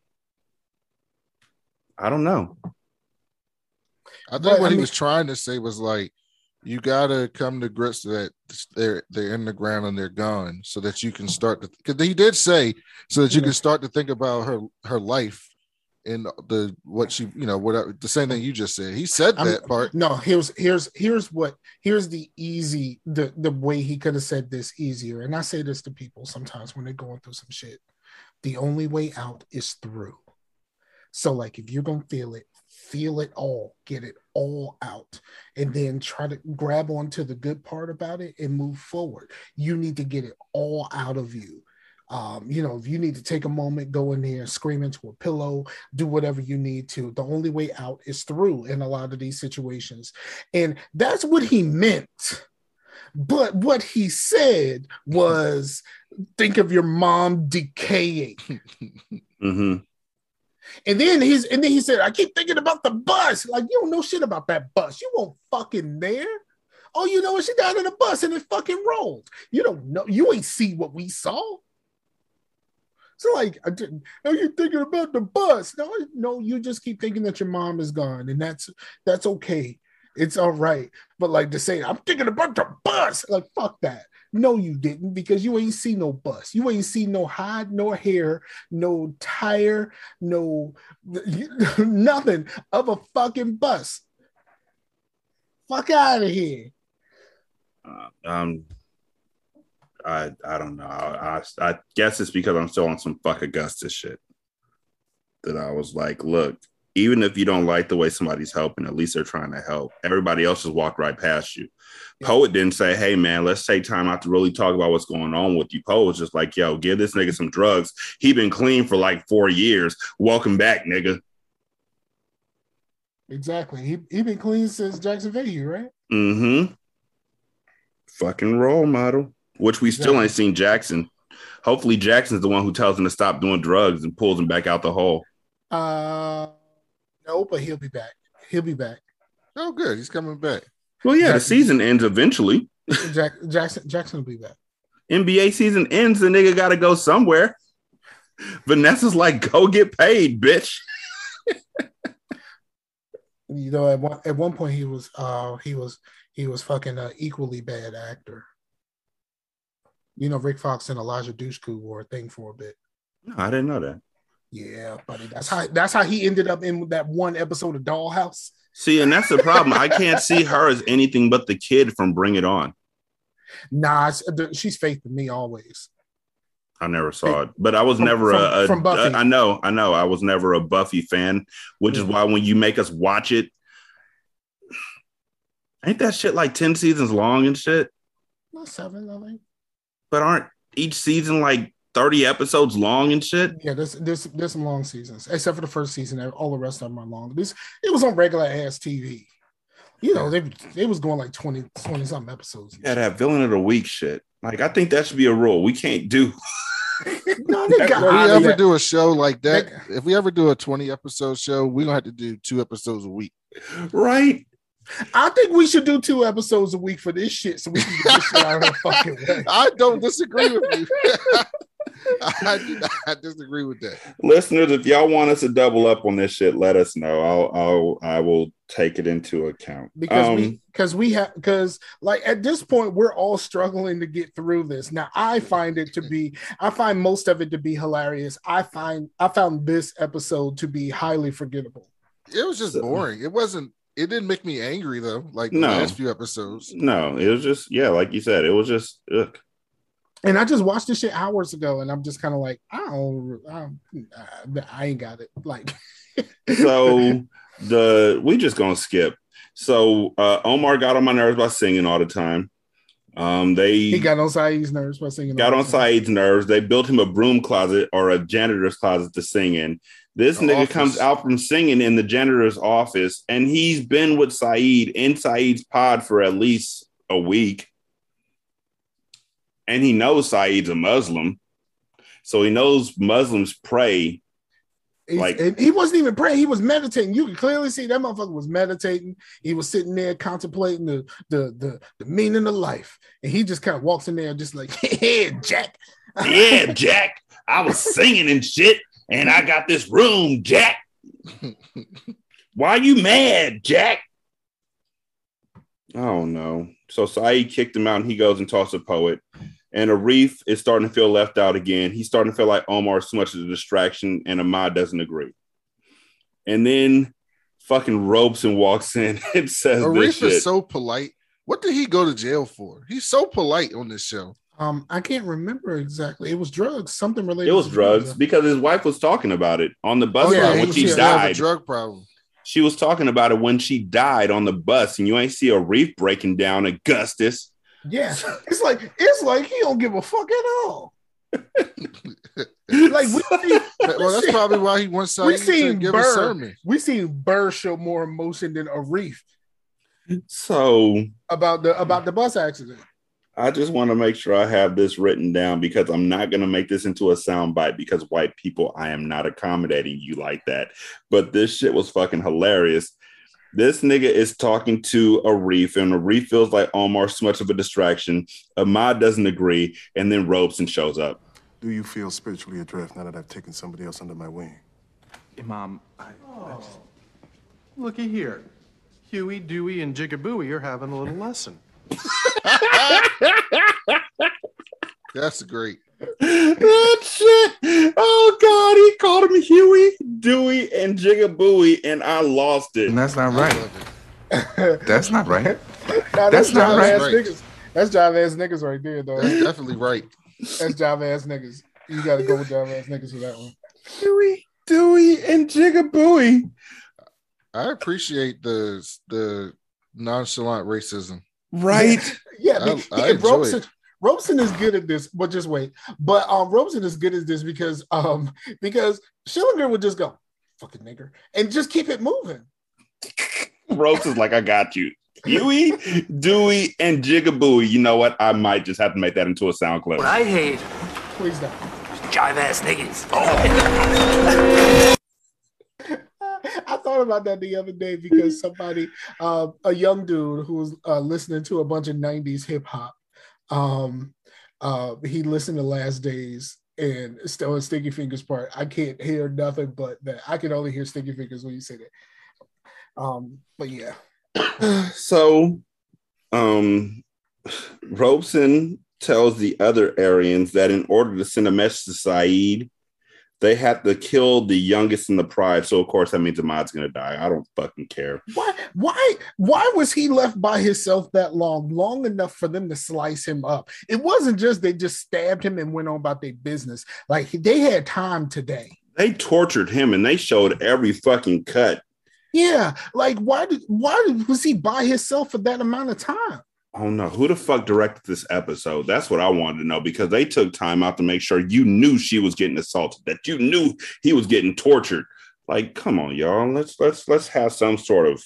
I don't know. I think but, what I mean, he was trying to say was like, you got to come to grips that they're, they're in the ground and they're gone so that you can start to, because he did say, so that you can start to think about her, her life. And the what she you know whatever the same thing you just said he said that I'm, part no here's here's here's what here's the easy the the way he could have said this easier. And I say this to people sometimes when they're going through some shit, the only way out is through. So like, if you're gonna feel it, feel it all, get it all out, and then try to grab onto the good part about it and move forward. You need to get it all out of you. Um, you know, if you need to take a moment, go in there, scream into a pillow, do whatever you need to. The only way out is through in a lot of these situations. And that's what he meant. But what he said was, think of your mom decaying. Mm-hmm. And then he's and then he said, I keep thinking about the bus. Like, you don't know shit about that bus. You weren't fucking there. All you know is she died in a bus and it fucking rolled. You don't know. You ain't see what we saw. So like, I didn't, now you're thinking about the bus. No, no, you just keep thinking that your mom is gone, and that's that's okay. It's all right. But like, to say, I'm thinking about the bus, like, fuck that. No, you didn't, because you ain't see no bus. You ain't see no hide, no hair, no tire, no nothing of a fucking bus. Fuck out of here. Uh, um. I, I don't know. I, I, I guess it's because I'm still on some fuck Augustus shit that I was like, look, even if you don't like the way somebody's helping, at least they're trying to help. Everybody else has walked right past you. Poet didn't say, hey, man, let's take time out to really talk about what's going on with you. Poet was just like, yo, give this nigga some drugs. He been clean for like four years. Welcome back, nigga. Exactly. He, he been clean since Jacksonville, right? Mm-hmm. Fucking role model. Which we still ain't seen Jackson. Hopefully Jackson's the one who tells him to stop doing drugs and pulls him back out the hole. Uh, no, but he'll be back. He'll be back. Oh, good. He's coming back. Well, yeah, Jackson. The season ends eventually. Jack, Jackson Jackson will be back. N B A season ends. The nigga got to go somewhere. Vanessa's like, go get paid, bitch. You know, at one, at one point he was uh, he was he was fucking an equally bad actor. You know, Rick Fox and Elijah Dushku were a thing for a bit. No, I didn't know that. Yeah, buddy. That's how that's how he ended up in that one episode of Dollhouse. See, and that's the problem. I can't see her as anything but the kid from Bring It On. Nah, she's faith to me always. I never saw it, but I was from, never from, a, a, from Buffy. a. I know, I know. I was never a Buffy fan, which mm-hmm. is why when you make us watch it, ain't that shit like ten seasons long and shit? Not seven, I think. But aren't each season like thirty episodes long and shit. Yeah, there's there's there's some long seasons, except for the first season. All the rest of them are long. This it was on regular ass T V. You know, they they was going like twenty, twenty something episodes. Yeah, shit. That villain of the week shit. Like, I think that should be a rule. We can't do. No, they got, if we ever do a show like that, if we ever do a twenty episode show, we're gonna have to do two episodes a week, right? I think we should do two episodes a week for this shit, so we can get this shit out of the fucking way. I don't disagree with you. I do not disagree with that. Listeners, if y'all want us to double up on this shit, let us know. I'll, I'll I will take it into account because um, we because we have because like at this point we're all struggling to get through this. Now I find it to be I find most of it to be hilarious. I find I found this episode to be highly forgettable. It was just so boring. It wasn't. It didn't make me angry though. Like no, the last few episodes. No, it was just yeah, like you said, it was just ugh. And I just watched this shit hours ago, and I'm just kind of like, I don't, I, don't, I ain't got it. Like, so the we just gonna skip. So uh, Omar got on my nerves by singing all the time. Um, they he got on Saeed's nerves by singing. Got all the time. on Saeed's nerves. They built him a broom closet or a janitor's closet to sing in. This the nigga office. comes out from singing in the janitor's office, and he's been with Saeed in Saeed's pod for at least a week. And he knows Saeed's a Muslim, so he knows Muslims pray. He's, like and he wasn't even praying; he was meditating. You can clearly see that motherfucker was meditating. He was sitting there contemplating the the the, the meaning of life, and he just kind of walks in there, just like, "Yeah, Jack, yeah, Jack. I was singing and shit, and I got this room, Jack. Why are you mad, Jack?" Oh no! So Saeed kicked him out, and he goes and talks to Poet. And Arif is starting to feel left out again. He's starting to feel like Omar is so much of a distraction, and Ahmad doesn't agree. And then fucking ropes and walks in and says Arif this shit. is so polite. What did he go to jail for? He's so polite on this show. Um, I can't remember exactly. It was drugs, something related. It was to drugs, drugs because his wife was talking about it on the bus oh, yeah, ride when she died. A drug problem. She was talking about it when she died on the bus, and you ain't see Arif breaking down Augustus. Yeah, it's like it's like he don't give a fuck at all. Like we, we well, that's see, probably why he wants Saeed to give Burr, a sermon. We seen Burr show more emotion than Arif. So about the about the bus accident. I just want to make sure I have this written down because I'm not going to make this into a soundbite because white people, I am not accommodating you like that. But this shit was fucking hilarious. This nigga is talking to Arif, and Arif feels like Omar's so much of a distraction. Ahmad doesn't agree, and then ropes and shows up. Do you feel spiritually adrift now that I've taken somebody else under my wing? Imam, I... Oh. I just... Looky here. Huey, Dewey, and Jigabooey are having a little lesson. That's great. That shit. Oh, God. He called him Huey, Dewey, and Jigabooey, and I lost it. And that's not right. That's not right. Nah, that's, that's not right. Niggas. That's job ass niggas right there, though. That's definitely right. That's job ass niggas. You got to go with job ass niggas for that one. Huey, Dewey, and Jigabooey. I appreciate the, the nonchalant racism. Right? Yeah. yeah I, I Robson, Robson is good at this, but just wait. But um, Robson is good at this because um, because Schillinger would just go fucking nigger and just keep it moving. Robson's like, I got you, Huey, Dewey, and Jigabooey. You know what? I might just have to make that into a sound clip. What I hate, please don't, jive ass niggas. Oh. I thought about that the other day because somebody, uh, a young dude who was uh, listening to a bunch of nineties hip hop, um, uh, he listened to Last Days and still a Sticky Fingers part. I can't hear nothing but that. I can only hear Sticky Fingers when you say that. Um, but yeah. So, um, Robeson tells the other Aryans that in order to send a message to Saeed, they had to kill the youngest in the pride. So, of course, that means Ahmad's going to die. I don't fucking care. Why, why, why was he left by himself that long? Long enough for them to slice him up. It wasn't just they just stabbed him and went on about their business. Like, they had time today. They tortured him, and they showed every fucking cut. Yeah. Like, why did, why was he by himself for that amount of time? oh no, who the fuck directed this episode? That's what I wanted to know, because they took time out to make sure you knew she was getting assaulted, that you knew he was getting tortured. Like, come on, y'all. Let's let's let's have some sort of.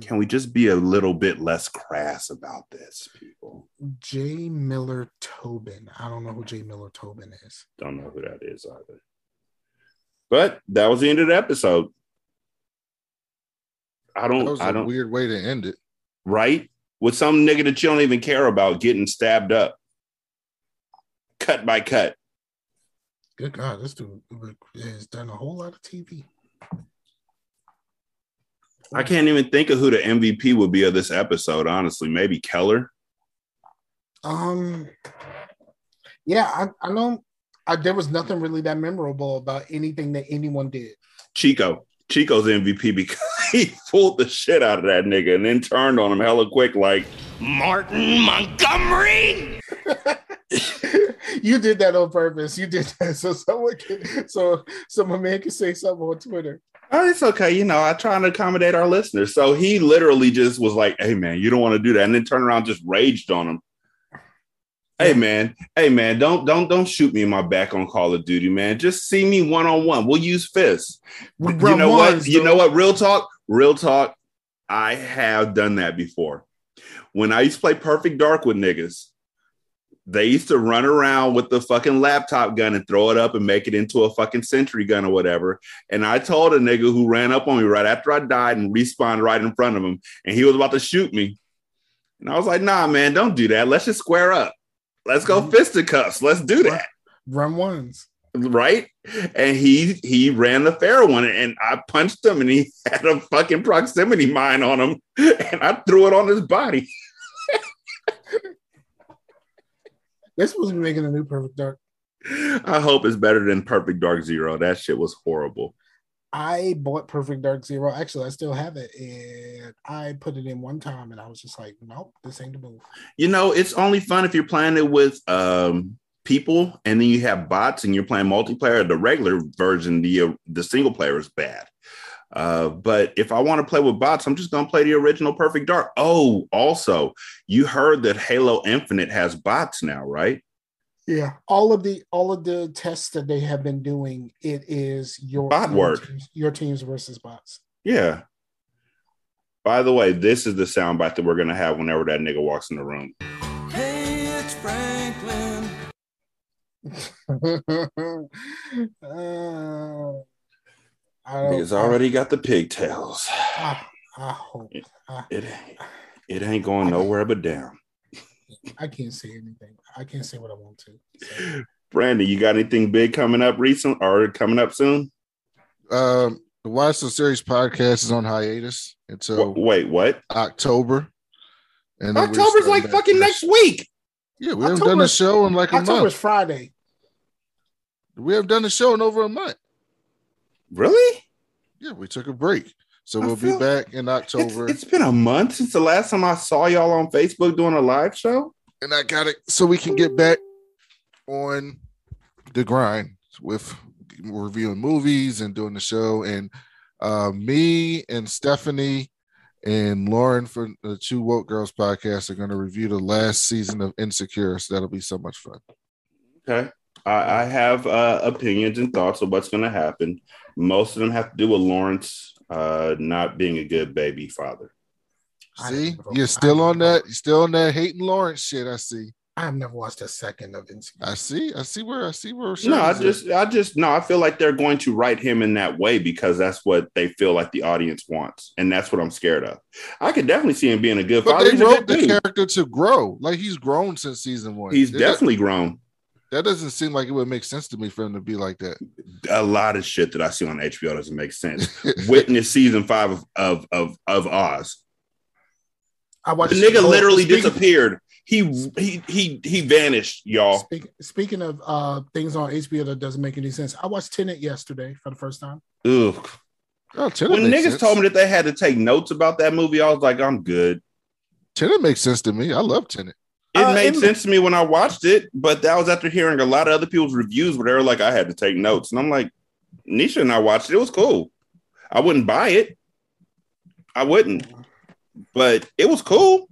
Can we just be a little bit less crass about this, people? J. Miller Tobin. I don't know who J. Miller Tobin is. Don't know who that is either. But that was the end of the episode. I don't. That was I don't. A weird way to end it, right? With some nigga that you don't even care about getting stabbed up, cut by cut. Good God, this dude has done a whole lot of T V. I can't even think of who the M V P would be of this episode. Honestly, maybe Keller. Um. Yeah, I, I don't. I, there was nothing really that memorable about anything that anyone did. Chico. Chico's M V P because he fooled the shit out of that nigga and then turned on him hella quick like, Martin Montgomery? You did that on purpose. You did that so someone can, so, so my man can say something on Twitter. Oh, it's okay. You know, I try to accommodate our listeners. So he literally just was like, hey, man, you don't want to do that. And then turned around, just raged on him. Hey, man. Hey, man, don't don't don't shoot me in my back on Call of Duty, man. Just see me one on one. We'll use fists. You know what? You know what? Real talk. Real talk. I have done that before. When I used to play Perfect Dark with niggas, they used to run around with the fucking laptop gun and throw it up and make it into a fucking sentry gun or whatever. And I told a nigga who ran up on me right after I died and respawned right in front of him. And he was about to shoot me. And I was like, nah, man, don't do that. Let's just square up. Let's go fisticuffs. Let's do that. Run ones. Right? And he he ran the fair one, and I punched him, and he had a fucking proximity mine on him, and I threw it on his body. They're supposed to be making a new Perfect Dark. I hope it's better than Perfect Dark Zero. That shit was horrible. I bought Perfect Dark Zero. Actually, I still have it, and I put it in one time, and I was just like, nope, this ain't the move. You know, it's only fun if you're playing it with um, people, and then you have bots, and you're playing multiplayer. The regular version, the uh, the single player is bad. Uh, but if I want to play with bots, I'm just going to play the original Perfect Dark. Oh, also, you heard that Halo Infinite has bots now, right? Yeah, all of the all of the tests that they have been doing, it is your bot work, your teams versus bots. Yeah. By the way, this is the soundbite that we're gonna have whenever that nigga walks in the room. Hey, it's Franklin. uh, He's already got the pigtails. I, I hope it, I, it, it ain't going I, nowhere but down. I can't say anything. I can't say what I want to. So. Brandon, you got anything big coming up recent or coming up soon? Um, the Watch the Series podcast is on hiatus until wait, what? October. And October's like fucking next week. Yeah, we October, haven't done a show in like a October's month. October's Friday. We haven't done a show in over a month. Really? Yeah, we took a break. So we'll feel, be back in October. It's, it's been a month since the last time I saw y'all on Facebook doing a live show. And I got it so we can get back on the grind with reviewing movies and doing the show. And uh, me and Stephanie and Lauren from the Two Woke Girls podcast are going to review the last season of Insecure. So that'll be so much fun. Okay. I, I have uh, opinions and thoughts of what's going to happen. Most of them have to do with Lawrence Uh, not being a good baby father. See, you're still on that, you're still on that hating Lawrence shit. I see. I've never watched a second of Insecure. I see. I see where I see where. No, I just, I just, no, I feel like they're going to write him in that way because that's what they feel like the audience wants, and that's what I'm scared of. I could definitely see him being a good father. But they wrote the character to grow, like he's grown since season one. He's definitely grown. That doesn't seem like it would make sense to me for him to be like that. A lot of shit that I see on H B O doesn't make sense. Witness season five of of of, of Oz. I watched the nigga show. literally speaking, disappeared. He he he he vanished, y'all. Speak, speaking of uh, things on H B O that doesn't make any sense, I watched Tenet yesterday for the first time. Ugh. Oh, Tenet when niggas sense. told me that they had to take notes about that movie, I was like, I'm good. Tenet makes sense to me. I love Tenet. It made uh, it, sense to me when I watched it, but that was after hearing a lot of other people's reviews where they were like, I had to take notes. And I'm like, Nisha and I watched it. It was cool. I wouldn't buy it. I wouldn't. but it was cool.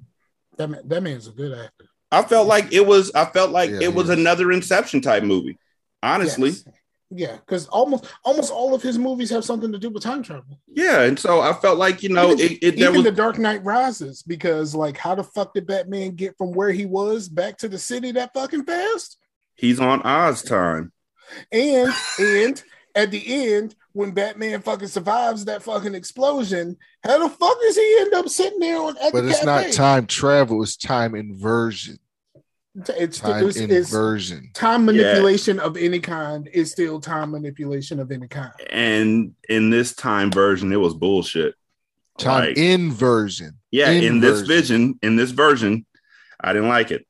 That man, that man's a good actor. I felt like it was. I felt like yeah, it was yeah. another Inception type movie. Honestly, yes. yeah, because almost almost all of his movies have something to do with time travel. Yeah, and so I felt like you know, even, it, it, there even was... The Dark Knight Rises, because like, how the fuck did Batman get from where he was back to the city that fucking fast? He's on Oz time. And and at the end, when Batman fucking survives that fucking explosion, how the fuck does he end up sitting there on? At but the it's cafe? Not time travel; it's time inversion. It's time it's, inversion. It's time manipulation yeah. of any kind is still time manipulation of any kind. And in this time version, it was bullshit. Time like, inversion. Yeah, inversion. in this vision, in this version, I didn't like it.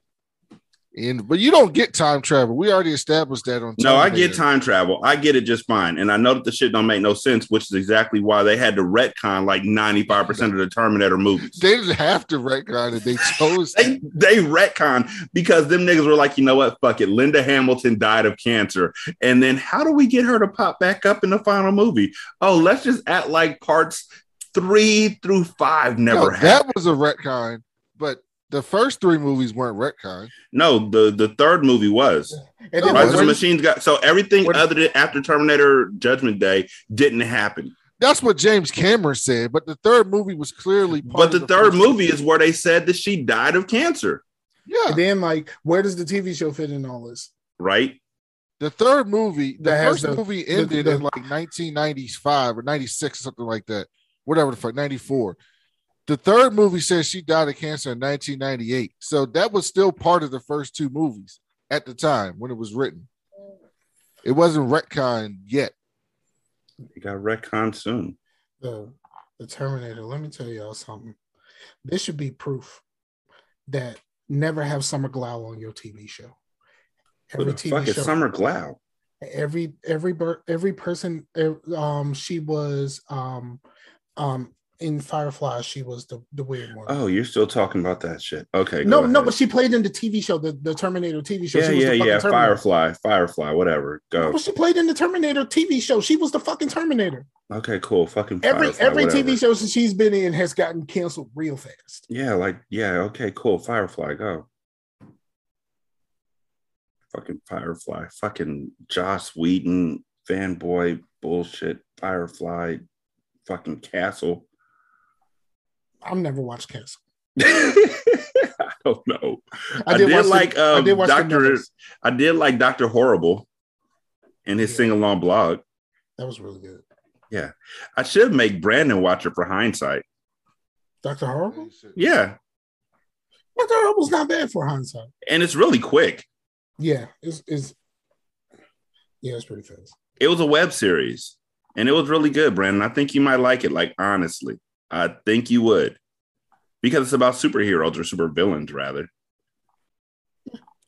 In, but you don't get time travel. We already established that on Terminator. No, I get time travel. I get it just fine. And I know that the shit don't make no sense, which is exactly why they had to retcon like ninety-five percent of the Terminator movies. They didn't have to retcon it. They chose they, they retcon because them niggas were like, you know what? Fuck it. Linda Hamilton died of cancer. And then how do we get her to pop back up in the final movie? Oh, let's just act like parts three through five never no, happened. That was a retcon, but the first three movies weren't retcon. No, the, the third movie was. And then Rise of the Machines got so everything what, other than after Terminator Judgment Day didn't happen. That's what James Cameron said, but the third movie was clearly part But the, the third movie, movie is where they said that she died of cancer. Yeah. And then like, where does the T V show fit in all this? Right. The third movie, the that first the, movie ended the, the, in like nineteen ninety-five or ninety-six or something like that. Whatever the fuck, ninety-four. The third movie says she died of cancer in nineteen ninety-eight. So that was still part of the first two movies at the time when it was written. It wasn't retcon yet. It got retcon soon. The, the Terminator, let me tell y'all something. This should be proof that never have Summer Glau on your T V show. Every what the T V fuck show, is Summer Glau? Every, every, every person, um, she was... um, um. In Firefly, she was the, the weird one. Oh, you're still talking about that shit. Okay. No, no, but she played in the T V show, the, the Terminator T V show. Yeah, she was yeah, the yeah. Terminator. Firefly, Firefly, whatever. Go. No, but she played in the Terminator T V show. She was the fucking Terminator. Okay, cool. Fucking every Firefly, every whatever. T V show since she's been in has gotten canceled real fast. Yeah, like yeah. Okay, cool. Firefly, go. Fucking Firefly. Fucking Joss Whedon fanboy bullshit. Firefly. Fucking Castle. I've never watched Castle. I don't know. I did, I did like the, um, I did watch Doctor. I did like Doctor Horrible, and his yeah. sing along blog. That was really good. Yeah, I should make Brandon watch it for hindsight. Doctor Horrible. Yeah, Doctor Horrible's not bad for hindsight, and it's really quick. Yeah, it's, it's yeah, it's pretty fast. It was a web series, and it was really good, Brandon. I think you might like it. Like honestly. I think you would, because it's about superheroes or supervillains, rather.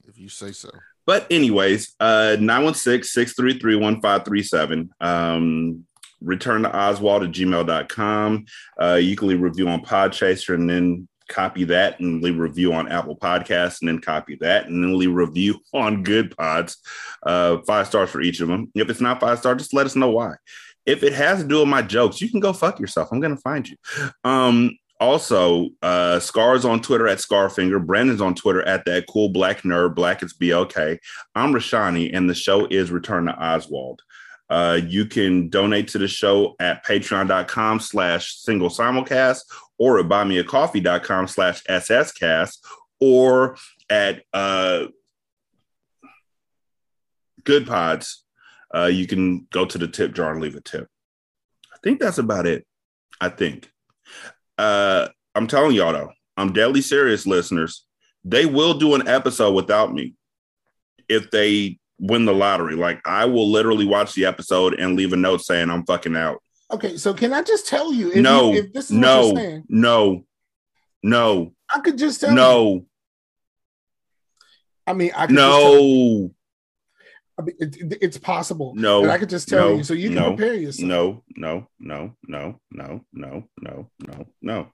If you say so. But anyways, uh, nine one six, six three three, one five three seven. Um, return to Oswald at gmail dot com. Uh, you can leave a review on Podchaser and then copy that and leave a review on Apple Podcasts and then copy that and then leave a review on Good Pods. Uh, five stars for each of them. If it's not five stars, just let us know why. If it has to do with my jokes, you can go fuck yourself. I'm going to find you. Um, also, uh, Scar's on Twitter at Scarfinger. Brandon's on Twitter at That Cool Black Nerd. Black is B L K. I'm Rashani, and the show is Return to Oswald. Uh, you can donate to the show at patreon dot com slash single simulcast or at buymeacoffee dot com slash sscast or at uh, Good Pods. Uh, you can go to the tip jar and leave a tip. I think that's about it. I think. Uh, I'm telling y'all, though, I'm deadly serious, listeners. They will do an episode without me if they win the lottery. Like, I will literally watch the episode and leave a note saying I'm fucking out. Okay, so can I just tell you? If no, you, if this is no, what you're saying, no, no. I could just tell no. you. No. I mean, I could no. just tell you. I mean, it, it's possible. No, and I could just tell no, you, so you can no, prepare yourself. No, no, no, no, no, no, no, no, no.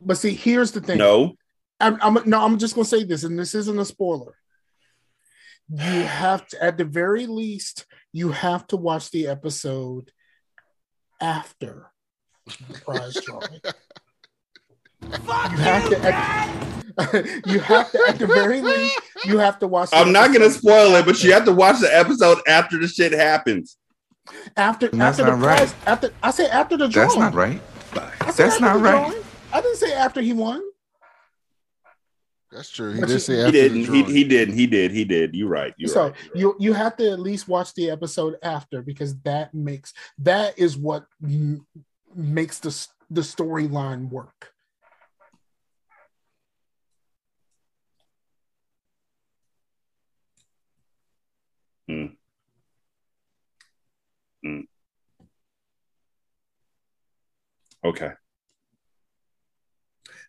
But see, here's the thing. No, I'm, I'm no, I'm just gonna say this, and this isn't a spoiler. You have to, at the very least, you have to watch the episode after the prize drawing. Fuck you, have you, to at, you have to, at the very least, you have to watch. I'm not going to spoil it, but you have to watch the episode after the shit happens. After, that's after not the prize, right. After I say after the drawing. That's not right. That's not right. Drawing. I didn't say after he won. That's true. He, did you, say after he didn't. The he, he didn't. He did. He did. You're right. You're so right, you're you you have to at least watch the episode after, because that makes that is what m- makes the the storyline work. Hmm. Hmm. Okay.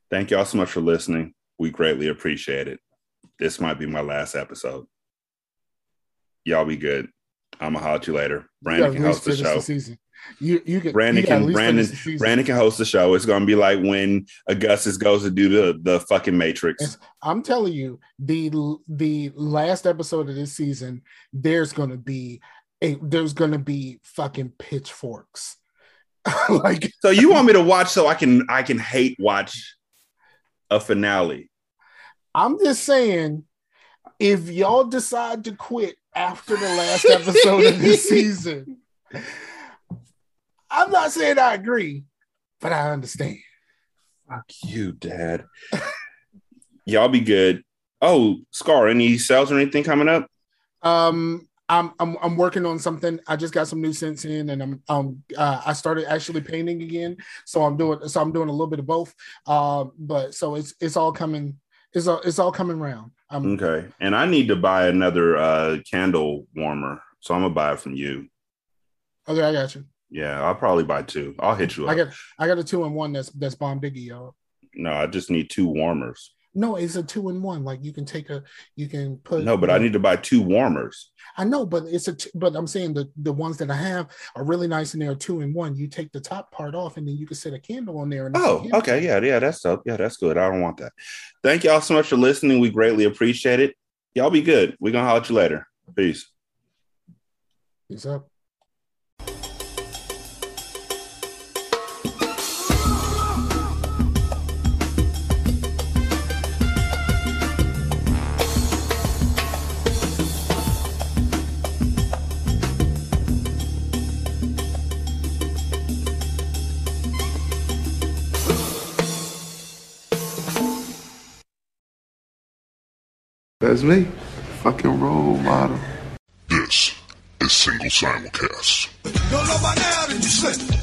Thank y'all so much for listening. We greatly appreciate it. This might be my last episode. Y'all be good. I'ma holler at you later. Brandon can host the show. You, you can, Brandon can Brandon Brandon can host the show. It's gonna be like when Augustus goes to do the, the fucking Matrix. It's, I'm telling you, the the last episode of this season, there's gonna be a, there's gonna be fucking pitchforks. Like, so you want me to watch so I can I can hate watch a finale? I'm just saying, if y'all decide to quit after the last episode of this season, I'm not saying I agree, but I understand. Fuck you, Dad. Y'all be good. Oh, Scar, any sales or anything coming up? Um, I'm I'm I'm working on something. I just got some new scents in, and I'm um uh, I started actually painting again. So I'm doing so I'm doing a little bit of both. Uh, but so it's it's all coming. It's all it's all coming around. I'm, okay, and I need to buy another uh, candle warmer, so I'm gonna buy it from you. Okay, I got you. Yeah, I'll probably buy two. I'll hit you up. I got I got a two in one that's that's bomb diggy, y'all. No, I just need two warmers. No, it's a two in one. Like you can take a, you can put. No, but I need to buy two warmers. I know, but it's a. T- but I'm saying the the ones that I have are really nice, and they're two in one. You take the top part off, and then you can set a candle on there. And oh, okay, yeah, yeah, that's dope. Yeah, that's good. I don't want that. Thank y'all so much for listening. We greatly appreciate it. Y'all be good. We're gonna holler at you later. Peace. Peace up. That's me. Fucking role model. This is Single Simulcast. Don't know by now that you said